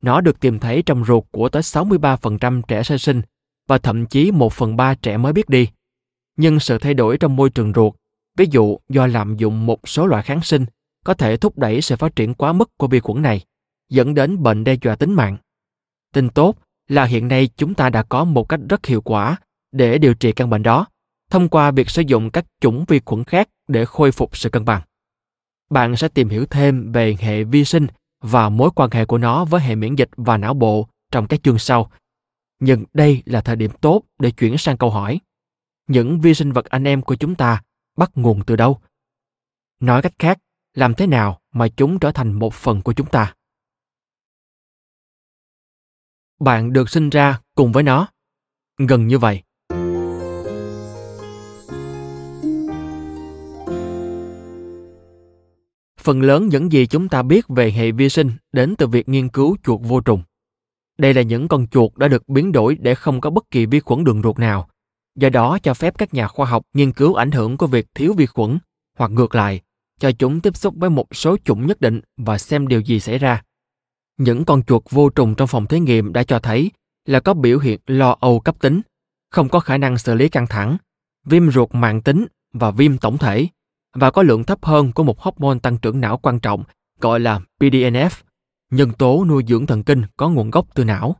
Nó được tìm thấy trong ruột của tới 63% trẻ sơ sinh và thậm chí 1/3 trẻ mới biết đi. Nhưng sự thay đổi trong môi trường ruột, ví dụ do lạm dụng một số loại kháng sinh, có thể thúc đẩy sự phát triển quá mức của vi khuẩn này, dẫn đến bệnh đe dọa tính mạng. Tin tốt là hiện nay chúng ta đã có một cách rất hiệu quả để điều trị căn bệnh đó, thông qua việc sử dụng các chủng vi khuẩn khác để khôi phục sự cân bằng. Bạn sẽ tìm hiểu thêm về hệ vi sinh và mối quan hệ của nó với hệ miễn dịch và não bộ trong các chương sau. Nhưng đây là thời điểm tốt để chuyển sang câu hỏi: những vi sinh vật anh em của chúng ta bắt nguồn từ đâu? Nói cách khác, làm thế nào mà chúng trở thành một phần của chúng ta? Bạn được sinh ra cùng với nó. Gần như vậy. Phần lớn những gì chúng ta biết về hệ vi sinh đến từ việc nghiên cứu chuột vô trùng. Đây là những con chuột đã được biến đổi để không có bất kỳ vi khuẩn đường ruột nào, do đó cho phép các nhà khoa học nghiên cứu ảnh hưởng của việc thiếu vi khuẩn, hoặc ngược lại, cho chúng tiếp xúc với một số chủng nhất định và xem điều gì xảy ra. Những con chuột vô trùng trong phòng thí nghiệm đã cho thấy là có biểu hiện lo âu cấp tính, không có khả năng xử lý căng thẳng, viêm ruột mãn tính và viêm tổng thể, và có lượng thấp hơn của một hormone tăng trưởng não quan trọng gọi là PDNF, nhân tố nuôi dưỡng thần kinh có nguồn gốc từ não.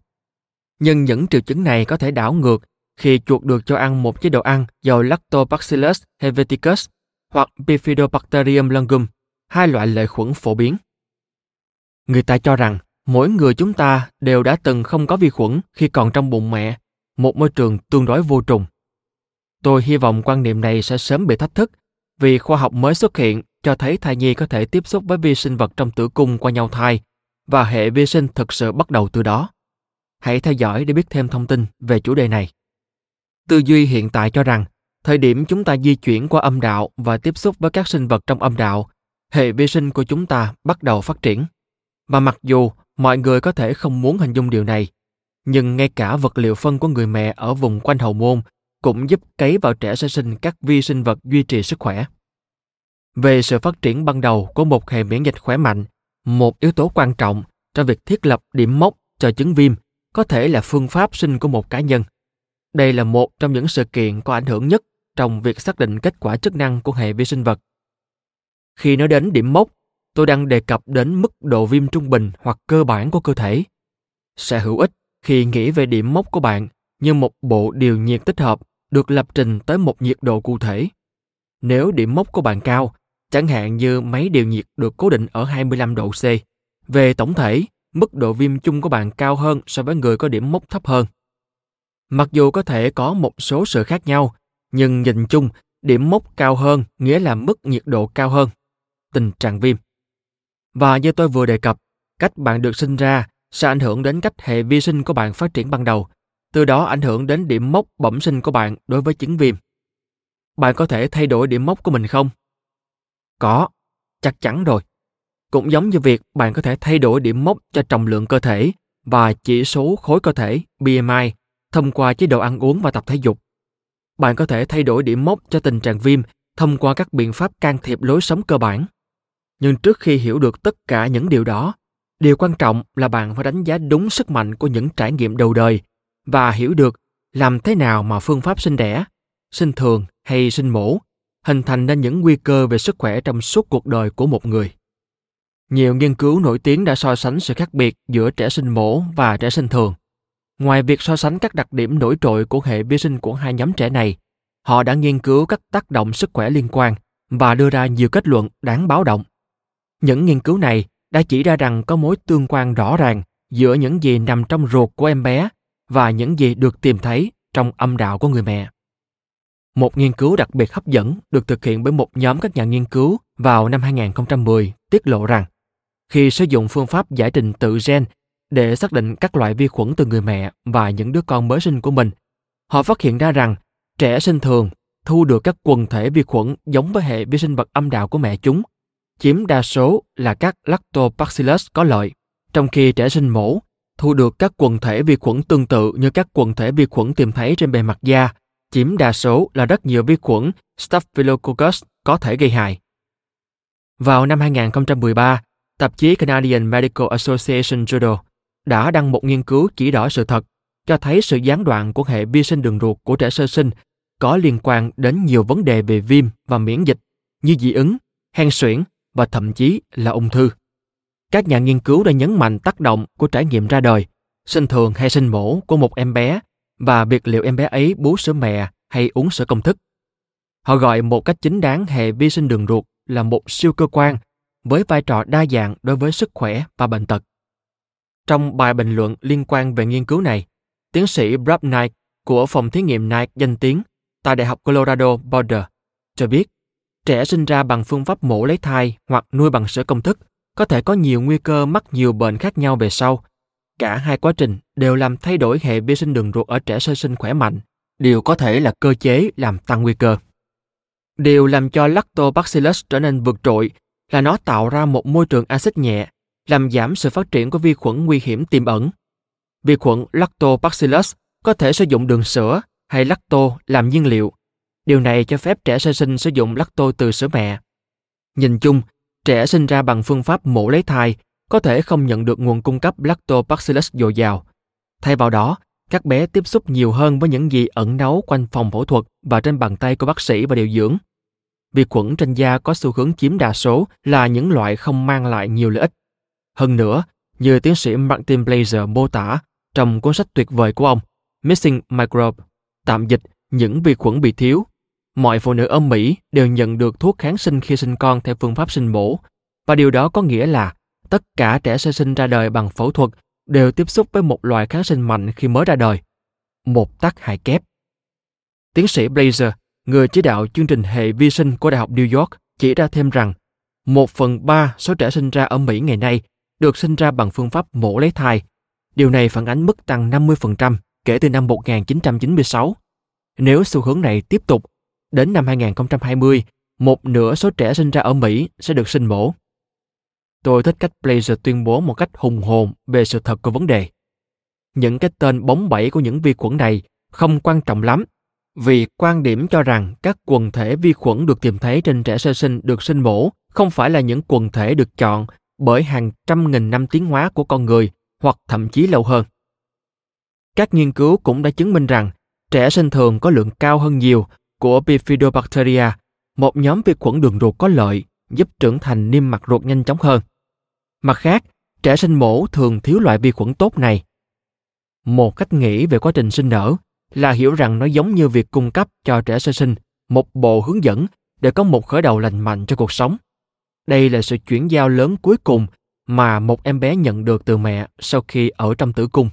Nhưng những triệu chứng này có thể đảo ngược khi chuột được cho ăn một chế độ ăn giàu Lactobacillus helveticus hoặc Bifidobacterium longum, hai loại lợi khuẩn phổ biến. Người ta cho rằng mỗi người chúng ta đều đã từng không có vi khuẩn khi còn trong bụng mẹ, một môi trường tương đối vô trùng. Tôi hy vọng quan niệm này sẽ sớm bị thách thức, vì khoa học mới xuất hiện cho thấy thai nhi có thể tiếp xúc với vi sinh vật trong tử cung qua nhau thai, và hệ vi sinh thực sự bắt đầu từ đó. Hãy theo dõi để biết thêm thông tin về chủ đề này. Tư duy hiện tại cho rằng, thời điểm chúng ta di chuyển qua âm đạo và tiếp xúc với các sinh vật trong âm đạo, hệ vi sinh của chúng ta bắt đầu phát triển. Và mặc dù mọi người có thể không muốn hình dung điều này, nhưng ngay cả vật liệu phân của người mẹ ở vùng quanh hậu môn cũng giúp cấy vào trẻ sơ sinh các vi sinh vật duy trì sức khỏe. Về sự phát triển ban đầu của một hệ miễn dịch khỏe mạnh, một yếu tố quan trọng trong việc thiết lập điểm mốc cho chứng viêm có thể là phương pháp sinh của một cá nhân. Đây là một trong những sự kiện có ảnh hưởng nhất trong việc xác định kết quả chức năng của hệ vi sinh vật. Khi nói đến điểm mốc, tôi đang đề cập đến mức độ viêm trung bình hoặc cơ bản của cơ thể. Sẽ hữu ích khi nghĩ về điểm mốc của bạn như một bộ điều nhiệt tích hợp được lập trình tới một nhiệt độ cụ thể. Nếu điểm mốc của bạn cao, chẳng hạn như máy điều nhiệt được cố định ở 25 độ C, về tổng thể, mức độ viêm chung của bạn cao hơn so với người có điểm mốc thấp hơn. Mặc dù có thể có một số sự khác nhau, nhưng nhìn chung, điểm mốc cao hơn nghĩa là mức nhiệt độ cao hơn, tình trạng viêm. Và như tôi vừa đề cập, cách bạn được sinh ra sẽ ảnh hưởng đến cách hệ vi sinh của bạn phát triển ban đầu, từ đó ảnh hưởng đến điểm mốc bẩm sinh của bạn đối với chứng viêm. Bạn có thể thay đổi điểm mốc của mình không? Có, chắc chắn rồi. Cũng giống như việc bạn có thể thay đổi điểm mốc cho trọng lượng cơ thể và chỉ số khối cơ thể BMI thông qua chế độ ăn uống và tập thể dục. Bạn có thể thay đổi điểm mốc cho tình trạng viêm thông qua các biện pháp can thiệp lối sống cơ bản. Nhưng trước khi hiểu được tất cả những điều đó, điều quan trọng là bạn phải đánh giá đúng sức mạnh của những trải nghiệm đầu đời và hiểu được làm thế nào mà phương pháp sinh đẻ, sinh thường hay sinh mổ hình thành nên những nguy cơ về sức khỏe trong suốt cuộc đời của một người. Nhiều nghiên cứu nổi tiếng đã so sánh sự khác biệt giữa trẻ sinh mổ và trẻ sinh thường. Ngoài việc so sánh các đặc điểm nổi trội của hệ vi sinh của hai nhóm trẻ này, họ đã nghiên cứu các tác động sức khỏe liên quan và đưa ra nhiều kết luận đáng báo động. Những nghiên cứu này đã chỉ ra rằng có mối tương quan rõ ràng giữa những gì nằm trong ruột của em bé và những gì được tìm thấy trong âm đạo của người mẹ. Một nghiên cứu đặc biệt hấp dẫn được thực hiện bởi một nhóm các nhà nghiên cứu vào năm 2010 tiết lộ rằng khi sử dụng phương pháp giải trình tự gen để xác định các loại vi khuẩn từ người mẹ và những đứa con mới sinh của mình, họ phát hiện ra rằng trẻ sinh thường thu được các quần thể vi khuẩn giống với hệ vi sinh vật âm đạo của mẹ chúng, chiếm đa số là các lactobacillus có lợi, trong khi trẻ sinh mổ thu được các quần thể vi khuẩn tương tự như các quần thể vi khuẩn tìm thấy trên bề mặt da, chiếm đa số là rất nhiều vi khuẩn Staphylococcus có thể gây hại. Vào năm 2013, tạp chí Canadian Medical Association Journal đã đăng một nghiên cứu chỉ rõ sự thật, cho thấy sự gián đoạn của hệ vi sinh đường ruột của trẻ sơ sinh có liên quan đến nhiều vấn đề về viêm và miễn dịch như dị ứng, hen suyễn và thậm chí là ung thư. Các nhà nghiên cứu đã nhấn mạnh tác động của trải nghiệm ra đời, sinh thường hay sinh mổ của một em bé và việc liệu em bé ấy bú sữa mẹ hay uống sữa công thức. Họ gọi một cách chính đáng hệ vi sinh đường ruột là một siêu cơ quan với vai trò đa dạng đối với sức khỏe và bệnh tật. Trong bài bình luận liên quan về nghiên cứu này, tiến sĩ Brad Knight của phòng thí nghiệm Knight danh tiếng tại Đại học Colorado Boulder cho biết trẻ sinh ra bằng phương pháp mổ lấy thai hoặc nuôi bằng sữa công thức có thể có nhiều nguy cơ mắc nhiều bệnh khác nhau về sau. Cả hai quá trình đều làm thay đổi hệ vi sinh đường ruột ở trẻ sơ sinh khỏe mạnh, điều có thể là cơ chế làm tăng nguy cơ. Điều làm cho lactobacillus trở nên vượt trội là nó tạo ra một môi trường axit nhẹ, làm giảm sự phát triển của vi khuẩn nguy hiểm tiềm ẩn. Vi khuẩn lactobacillus có thể sử dụng đường sữa hay lacto làm nhiên liệu. Điều này cho phép trẻ sơ sinh sử dụng lacto từ sữa mẹ. Nhìn chung, trẻ sinh ra bằng phương pháp mổ lấy thai có thể không nhận được nguồn cung cấp lactobacillus dồi dào. Thay vào đó, các bé tiếp xúc nhiều hơn với những gì ẩn náu quanh phòng phẫu thuật và trên bàn tay của bác sĩ và điều dưỡng. Vi khuẩn trên da có xu hướng chiếm đa số là những loại không mang lại nhiều lợi ích. Hơn nữa, như tiến sĩ Martin Blazer mô tả trong cuốn sách tuyệt vời của ông, Missing Microbe, tạm dịch những vi khuẩn bị thiếu, mọi phụ nữ ở Mỹ đều nhận được thuốc kháng sinh khi sinh con theo phương pháp sinh mổ, và điều đó có nghĩa là tất cả trẻ sơ sinh ra đời bằng phẫu thuật đều tiếp xúc với một loại kháng sinh mạnh khi mới ra đời. Một tác hại kép. Tiến sĩ Blazer, người chỉ đạo chương trình hệ vi sinh của Đại học New York, chỉ ra thêm rằng 1/3 số trẻ sinh ra ở Mỹ ngày nay được sinh ra bằng phương pháp mổ lấy thai. Điều này phản ánh mức tăng 50% kể từ năm 1996. Nếu xu hướng này tiếp tục, đến năm 2020, 1/2 số trẻ sinh ra ở Mỹ sẽ được sinh mổ. Tôi thích cách Blazer tuyên bố một cách hùng hồn về sự thật của vấn đề. Những cái tên bóng bẩy của những vi khuẩn này không quan trọng lắm, vì quan điểm cho rằng các quần thể vi khuẩn được tìm thấy trên trẻ sơ sinh được sinh mổ không phải là những quần thể được chọn bởi hàng trăm nghìn năm tiến hóa của con người hoặc thậm chí lâu hơn. Các nghiên cứu cũng đã chứng minh rằng trẻ sinh thường có lượng cao hơn nhiều của bifidobacteria, một nhóm vi khuẩn đường ruột có lợi giúp trưởng thành niêm mạc ruột nhanh chóng hơn. Mặt khác, trẻ sinh mổ thường thiếu loại vi khuẩn tốt này. Một cách nghĩ về quá trình sinh nở là hiểu rằng nó giống như việc cung cấp cho trẻ sơ sinh một bộ hướng dẫn để có một khởi đầu lành mạnh cho cuộc sống. Đây là sự chuyển giao lớn cuối cùng mà một em bé nhận được từ mẹ sau khi ở trong tử cung.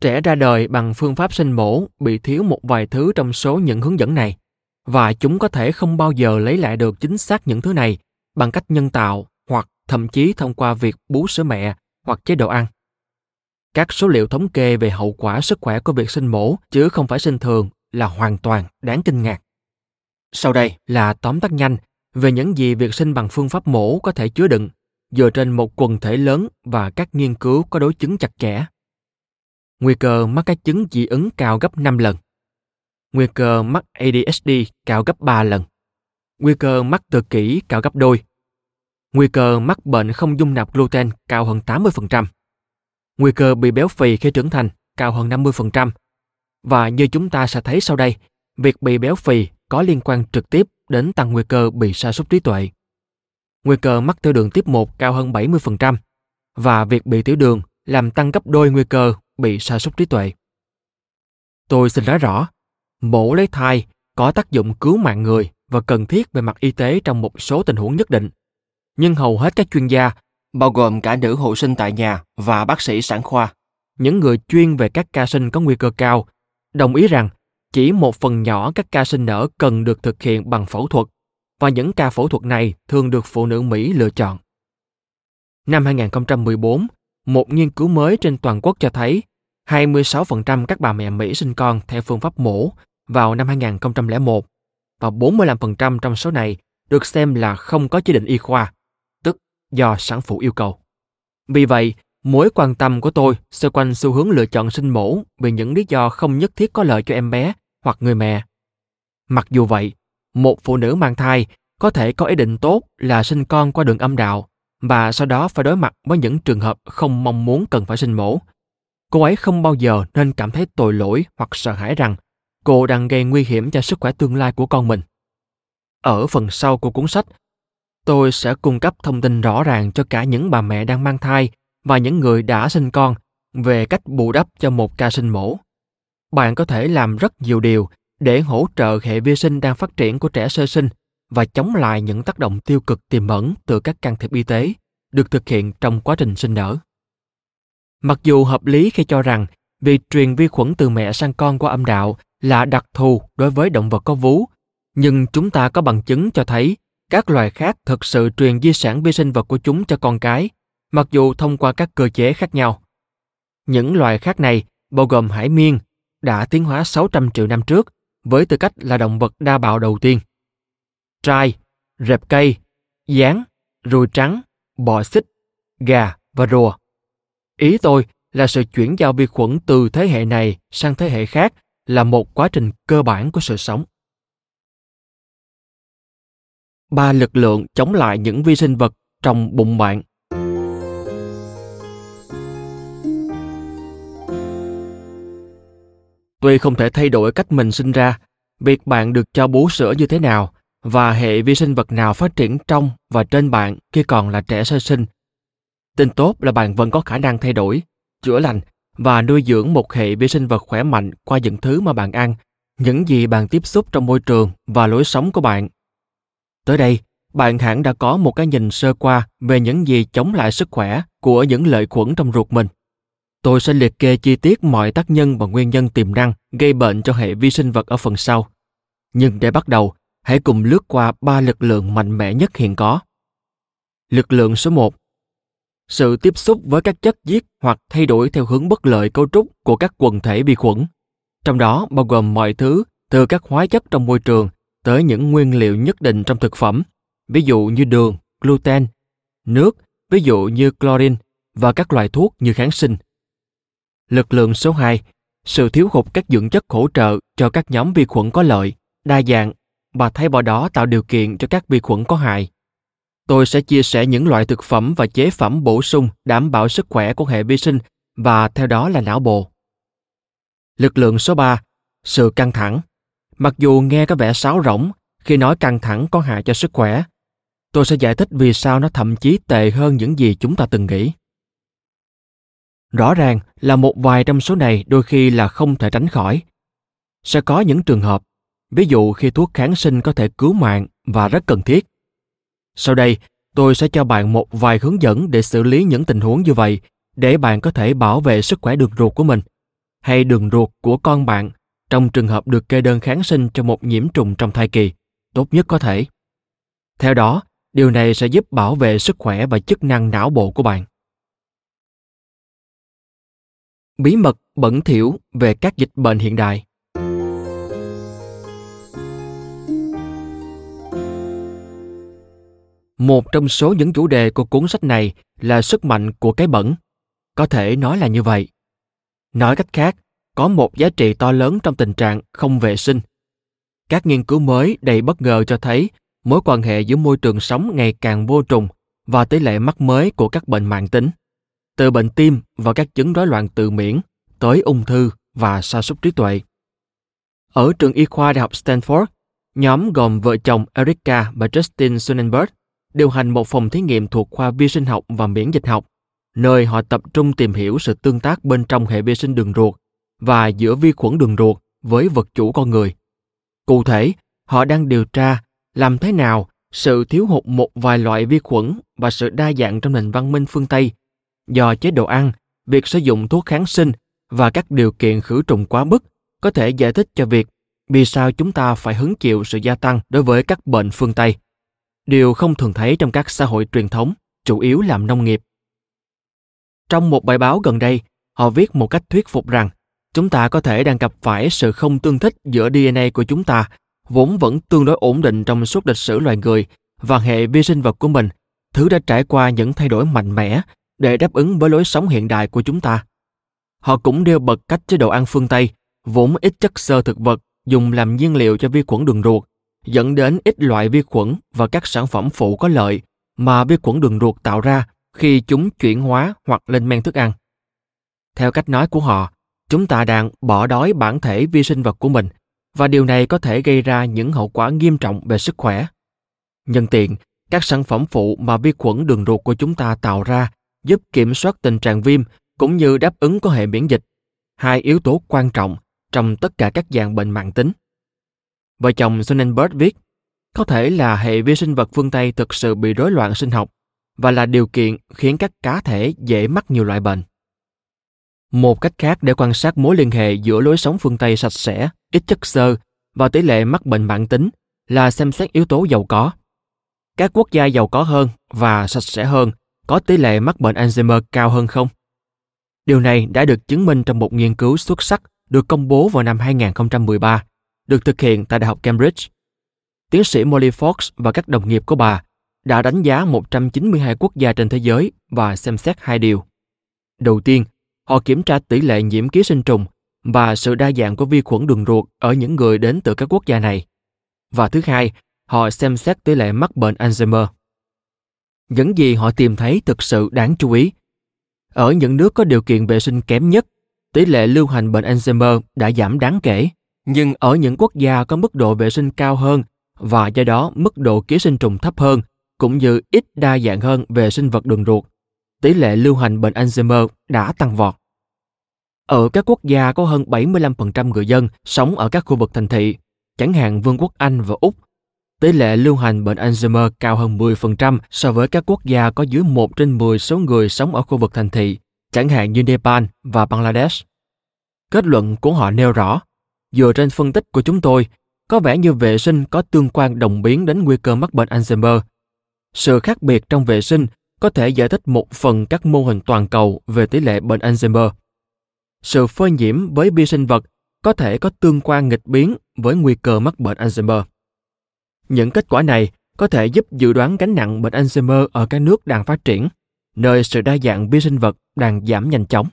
Trẻ ra đời bằng phương pháp sinh mổ bị thiếu một vài thứ trong số những hướng dẫn này, và chúng có thể không bao giờ lấy lại được chính xác những thứ này bằng cách nhân tạo hoặc thậm chí thông qua việc bú sữa mẹ hoặc chế độ ăn. Các số liệu thống kê về hậu quả sức khỏe của việc sinh mổ chứ không phải sinh thường là hoàn toàn đáng kinh ngạc. Sau đây là tóm tắt nhanh về những gì việc sinh bằng phương pháp mổ có thể chứa đựng dựa trên một quần thể lớn và các nghiên cứu có đối chứng chặt chẽ. Nguy cơ mắc các chứng dị ứng cao gấp 5 lần. Nguy cơ mắc ADHD cao gấp 3 lần. Nguy cơ mắc tự kỷ cao gấp đôi. Nguy cơ mắc bệnh không dung nạp gluten cao hơn 80%. Nguy cơ bị béo phì khi trưởng thành cao hơn 50%. Và như chúng ta sẽ thấy sau đây, việc bị béo phì có liên quan trực tiếp đến tăng nguy cơ bị sa sút trí tuệ. nguy cơ mắc tiểu đường tiếp 1 cao hơn 70% và việc bị tiểu đường làm tăng gấp đôi nguy cơ bị sa sút trí tuệ. Tôi xin nói rõ, mổ lấy thai có tác dụng cứu mạng người và cần thiết về mặt y tế trong một số tình huống nhất định. Nhưng hầu hết các chuyên gia, bao gồm cả nữ hộ sinh tại nhà và bác sĩ sản khoa, những người chuyên về các ca sinh có nguy cơ cao, đồng ý rằng chỉ một phần nhỏ các ca sinh nở cần được thực hiện bằng phẫu thuật, và những ca phẫu thuật này thường được phụ nữ Mỹ lựa chọn. Năm 2014, một nghiên cứu mới trên toàn quốc cho thấy 26% các bà mẹ Mỹ sinh con theo phương pháp mổ vào năm 2001, và 45% trong số này được xem là không có chỉ định y khoa, tức do sản phụ yêu cầu. Vì vậy, mối quan tâm của tôi xoay quanh xu hướng lựa chọn sinh mổ vì những lý do không nhất thiết có lợi cho em bé hoặc người mẹ. Mặc dù vậy, một phụ nữ mang thai có thể có ý định tốt là sinh con qua đường âm đạo và sau đó phải đối mặt với những trường hợp không mong muốn cần phải sinh mổ. Cô ấy không bao giờ nên cảm thấy tội lỗi hoặc sợ hãi rằng cô đang gây nguy hiểm cho sức khỏe tương lai của con mình. Ở phần sau của cuốn sách, tôi sẽ cung cấp thông tin rõ ràng cho cả những bà mẹ đang mang thai và những người đã sinh con về cách bù đắp cho một ca sinh mổ. Bạn có thể làm rất nhiều điều để hỗ trợ hệ vi sinh đang phát triển của trẻ sơ sinh và chống lại những tác động tiêu cực tiềm ẩn từ các can thiệp y tế được thực hiện trong quá trình sinh nở. Mặc dù hợp lý khi cho rằng việc truyền vi khuẩn từ mẹ sang con qua âm đạo là đặc thù đối với động vật có vú, nhưng chúng ta có bằng chứng cho thấy các loài khác thực sự truyền di sản vi sinh vật của chúng cho con cái, mặc dù thông qua các cơ chế khác nhau. Những loài khác này, bao gồm hải miên, đã tiến hóa 600 triệu năm trước với tư cách là động vật đa bào đầu tiên. Trai, rệp cây, gián, ruồi trắng, bọ xít, gà và rùa. Ý tôi là sự chuyển giao vi khuẩn từ thế hệ này sang thế hệ khác là một quá trình cơ bản của sự sống. Ba lực lượng chống lại những vi sinh vật trong bụng bạn. Tuy không thể thay đổi cách mình sinh ra, việc bạn được cho bú sữa như thế nào và hệ vi sinh vật nào phát triển trong và trên bạn khi còn là trẻ sơ sinh, tin tốt là bạn vẫn có khả năng thay đổi, chữa lành và nuôi dưỡng một hệ vi sinh vật khỏe mạnh qua những thứ mà bạn ăn, những gì bạn tiếp xúc trong môi trường và lối sống của bạn. Tới đây, bạn hẳn đã có một cái nhìn sơ qua về những gì chống lại sức khỏe của những lợi khuẩn trong ruột mình. Tôi sẽ liệt kê chi tiết mọi tác nhân và nguyên nhân tiềm năng gây bệnh cho hệ vi sinh vật ở phần sau. Nhưng để bắt đầu, hãy cùng lướt qua ba lực lượng mạnh mẽ nhất hiện có. Lực lượng số 1. Sự tiếp xúc với các chất giết hoặc thay đổi theo hướng bất lợi cấu trúc của các quần thể vi khuẩn, trong đó bao gồm mọi thứ từ các hóa chất trong môi trường tới những nguyên liệu nhất định trong thực phẩm, ví dụ như đường, gluten, nước, ví dụ như clorin và các loại thuốc như kháng sinh. Lực lượng số 2, sự thiếu hụt các dưỡng chất hỗ trợ cho các nhóm vi khuẩn có lợi, đa dạng, và thay vào đó tạo điều kiện cho các vi khuẩn có hại. Tôi sẽ chia sẻ những loại thực phẩm và chế phẩm bổ sung đảm bảo sức khỏe của hệ vi sinh và theo đó là não bộ. Lực lượng số 3, sự căng thẳng. Mặc dù nghe có vẻ sáo rỗng khi nói căng thẳng có hại cho sức khỏe, tôi sẽ giải thích vì sao nó thậm chí tệ hơn những gì chúng ta từng nghĩ. Rõ ràng là một vài trong số này đôi khi là không thể tránh khỏi. Sẽ có những trường hợp, ví dụ khi thuốc kháng sinh có thể cứu mạng và rất cần thiết. Sau đây, tôi sẽ cho bạn một vài hướng dẫn để xử lý những tình huống như vậy để bạn có thể bảo vệ sức khỏe đường ruột của mình hay đường ruột của con bạn trong trường hợp được kê đơn kháng sinh cho một nhiễm trùng trong thai kỳ, tốt nhất có thể. Theo đó, điều này sẽ giúp bảo vệ sức khỏe và chức năng não bộ của bạn. Bí mật bẩn thỉu về các dịch bệnh hiện đại. Một trong số những chủ đề của cuốn sách này là sức mạnh của cái bẩn. Có thể nói là như vậy. Nói cách khác, có một giá trị to lớn trong tình trạng không vệ sinh. Các nghiên cứu mới đầy bất ngờ cho thấy mối quan hệ giữa môi trường sống ngày càng vô trùng và tỷ lệ mắc mới của các bệnh mãn tính, từ bệnh tim và các chứng rối loạn tự miễn tới ung thư và sa sút trí tuệ. Ở trường y khoa Đại học Stanford, nhóm gồm vợ chồng Erica và Justin Sonnenberg điều hành một phòng thí nghiệm thuộc khoa vi sinh học và miễn dịch học, nơi họ tập trung tìm hiểu sự tương tác bên trong hệ vi sinh đường ruột và giữa vi khuẩn đường ruột với vật chủ con người. Cụ thể, họ đang điều tra làm thế nào sự thiếu hụt một vài loại vi khuẩn và sự đa dạng trong nền văn minh phương Tây do chế độ ăn, việc sử dụng thuốc kháng sinh và các điều kiện khử trùng quá mức có thể giải thích cho việc vì sao chúng ta phải hứng chịu sự gia tăng đối với các bệnh phương Tây, điều không thường thấy trong các xã hội truyền thống, chủ yếu làm nông nghiệp. Trong một bài báo gần đây, họ viết một cách thuyết phục rằng chúng ta có thể đang gặp phải sự không tương thích giữa DNA của chúng ta, vốn vẫn tương đối ổn định trong suốt lịch sử loài người, và hệ vi sinh vật của mình, thứ đã trải qua những thay đổi mạnh mẽ để đáp ứng với lối sống hiện đại của chúng ta. Họ cũng nêu bật cách chế độ ăn phương Tây, vốn ít chất xơ thực vật dùng làm nhiên liệu cho vi khuẩn đường ruột, dẫn đến ít loại vi khuẩn và các sản phẩm phụ có lợi mà vi khuẩn đường ruột tạo ra khi chúng chuyển hóa hoặc lên men thức ăn. Theo cách nói của họ, chúng ta đang bỏ đói bản thể vi sinh vật của mình, và điều này có thể gây ra những hậu quả nghiêm trọng về sức khỏe. Nhân tiện, các sản phẩm phụ mà vi khuẩn đường ruột của chúng ta tạo ra giúp kiểm soát tình trạng viêm cũng như đáp ứng có hệ miễn dịch, hai yếu tố quan trọng trong tất cả các dạng bệnh mãn tính. Vợ chồng Sonnenberg viết, có thể là hệ vi sinh vật phương Tây thực sự bị rối loạn sinh học và là điều kiện khiến các cá thể dễ mắc nhiều loại bệnh. Một cách khác để quan sát mối liên hệ giữa lối sống phương Tây sạch sẽ, ít chất xơ và tỷ lệ mắc bệnh mãn tính là xem xét yếu tố giàu có. Các quốc gia giàu có hơn và sạch sẽ hơn có tỷ lệ mắc bệnh Alzheimer cao hơn không? Điều này đã được chứng minh trong một nghiên cứu xuất sắc được công bố vào năm 2013, được thực hiện tại Đại học Cambridge. Tiến sĩ Molly Fox và các đồng nghiệp của bà đã đánh giá 192 quốc gia trên thế giới và xem xét hai điều. Đầu tiên, họ kiểm tra tỷ lệ nhiễm ký sinh trùng và sự đa dạng của vi khuẩn đường ruột ở những người đến từ các quốc gia này. Và thứ hai, họ xem xét tỷ lệ mắc bệnh Alzheimer. Những gì họ tìm thấy thực sự đáng chú ý. Ở những nước có điều kiện vệ sinh kém nhất, tỷ lệ lưu hành bệnh Alzheimer đã giảm đáng kể, nhưng ở những quốc gia có mức độ vệ sinh cao hơn và do đó mức độ ký sinh trùng thấp hơn, cũng như ít đa dạng hơn về sinh vật đường ruột, tỷ lệ lưu hành bệnh Alzheimer đã tăng vọt. Ở các quốc gia có hơn 75% người dân sống ở các khu vực thành thị, chẳng hạn Vương quốc Anh và Úc, tỷ lệ lưu hành bệnh Alzheimer cao hơn 10% so với các quốc gia có dưới 1 trên 10 số người sống ở khu vực thành thị, chẳng hạn như Nepal và Bangladesh. Kết luận của họ nêu rõ, dựa trên phân tích của chúng tôi, có vẻ như vệ sinh có tương quan đồng biến đến nguy cơ mắc bệnh Alzheimer. Sự khác biệt trong vệ sinh có thể giải thích một phần các mô hình toàn cầu về tỷ lệ bệnh Alzheimer. Sự phơi nhiễm với vi sinh vật có thể có tương quan nghịch biến với nguy cơ mắc bệnh Alzheimer. Những kết quả này có thể giúp dự đoán gánh nặng bệnh Alzheimer ở các nước đang phát triển, nơi sự đa dạng vi sinh vật đang giảm nhanh chóng.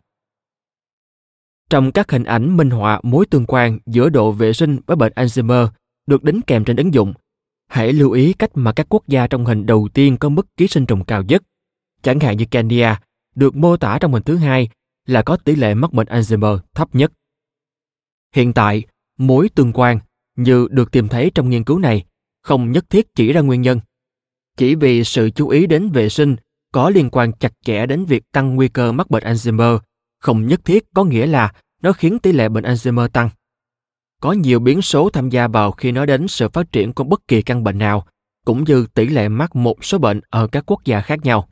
Trong các hình ảnh minh họa mối tương quan giữa độ vệ sinh với bệnh Alzheimer được đính kèm trên ứng dụng, hãy lưu ý cách mà các quốc gia trong hình đầu tiên có mức ký sinh trùng cao nhất, chẳng hạn như Kenya, được mô tả trong hình thứ hai là có tỷ lệ mắc bệnh Alzheimer thấp nhất. Hiện tại, mối tương quan như được tìm thấy trong nghiên cứu này không nhất thiết chỉ ra nguyên nhân. Chỉ vì sự chú ý đến vệ sinh có liên quan chặt chẽ đến việc tăng nguy cơ mắc bệnh Alzheimer không nhất thiết có nghĩa là nó khiến tỷ lệ bệnh Alzheimer tăng. Có nhiều biến số tham gia vào khi nói đến sự phát triển của bất kỳ căn bệnh nào, cũng như tỷ lệ mắc một số bệnh ở các quốc gia khác nhau.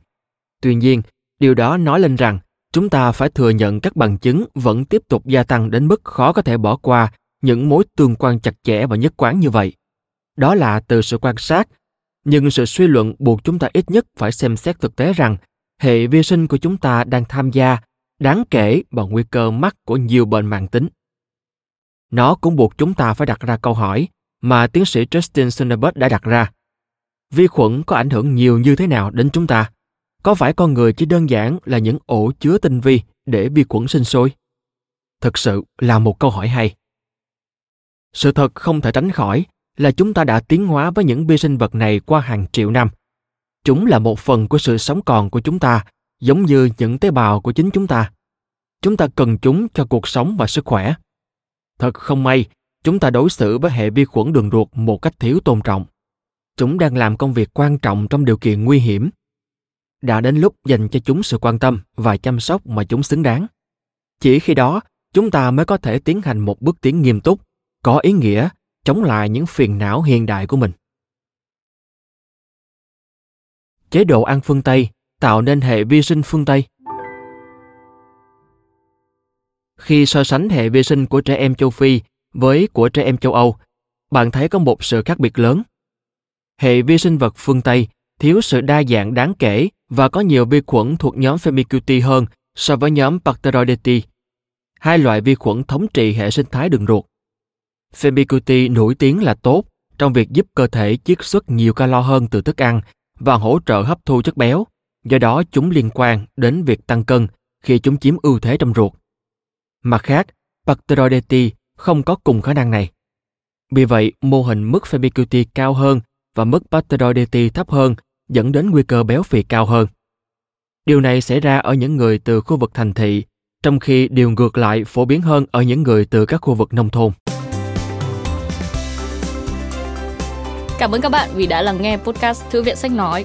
Tuy nhiên, điều đó nói lên rằng chúng ta phải thừa nhận các bằng chứng vẫn tiếp tục gia tăng đến mức khó có thể bỏ qua những mối tương quan chặt chẽ và nhất quán như vậy. Đó là từ sự quan sát, nhưng sự suy luận buộc chúng ta ít nhất phải xem xét thực tế rằng hệ vi sinh của chúng ta đang tham gia đáng kể vào nguy cơ mắc của nhiều bệnh mãn tính. Nó cũng buộc chúng ta phải đặt ra câu hỏi mà tiến sĩ Christine Roberts đã đặt ra. Vi khuẩn có ảnh hưởng nhiều như thế nào đến chúng ta? Có phải con người chỉ đơn giản là những ổ chứa tinh vi để vi khuẩn sinh sôi? Thực sự là một câu hỏi hay. Sự thật không thể tránh khỏi là chúng ta đã tiến hóa với những vi sinh vật này qua hàng triệu năm. Chúng là một phần của sự sống còn của chúng ta, giống như những tế bào của chính chúng ta. Chúng ta cần chúng cho cuộc sống và sức khỏe. Thật không may, chúng ta đối xử với hệ vi khuẩn đường ruột một cách thiếu tôn trọng. Chúng đang làm công việc quan trọng trong điều kiện nguy hiểm. Đã đến lúc dành cho chúng sự quan tâm và chăm sóc mà chúng xứng đáng. Chỉ khi đó, chúng ta mới có thể tiến hành một bước tiến nghiêm túc, có ý nghĩa, chống lại những phiền não hiện đại của mình. Chế độ ăn phương Tây tạo nên hệ vi sinh phương Tây. Khi so sánh hệ vi sinh của trẻ em châu Phi với của trẻ em châu Âu, bạn thấy có một sự khác biệt lớn. Hệ vi sinh vật phương Tây thiếu sự đa dạng đáng kể và có nhiều vi khuẩn thuộc nhóm Firmicutes hơn so với nhóm Bacteroidetes, hai loại vi khuẩn thống trị hệ sinh thái đường ruột. Firmicutes nổi tiếng là tốt trong việc giúp cơ thể chiết xuất nhiều calo hơn từ thức ăn và hỗ trợ hấp thu chất béo, do đó chúng liên quan đến việc tăng cân khi chúng chiếm ưu thế trong ruột. Mặt khác, Bacteroidetes không có cùng khả năng này. Vì vậy, mô hình mức Firmicutes cao hơn và mức Bacteroidetes thấp hơn dẫn đến nguy cơ béo phì cao hơn. Điều này xảy ra ở những người từ khu vực thành thị, trong khi điều ngược lại phổ biến hơn ở những người từ các khu vực nông thôn. Cảm ơn các bạn vì đã lắng nghe podcast Thư viện Sách Nói.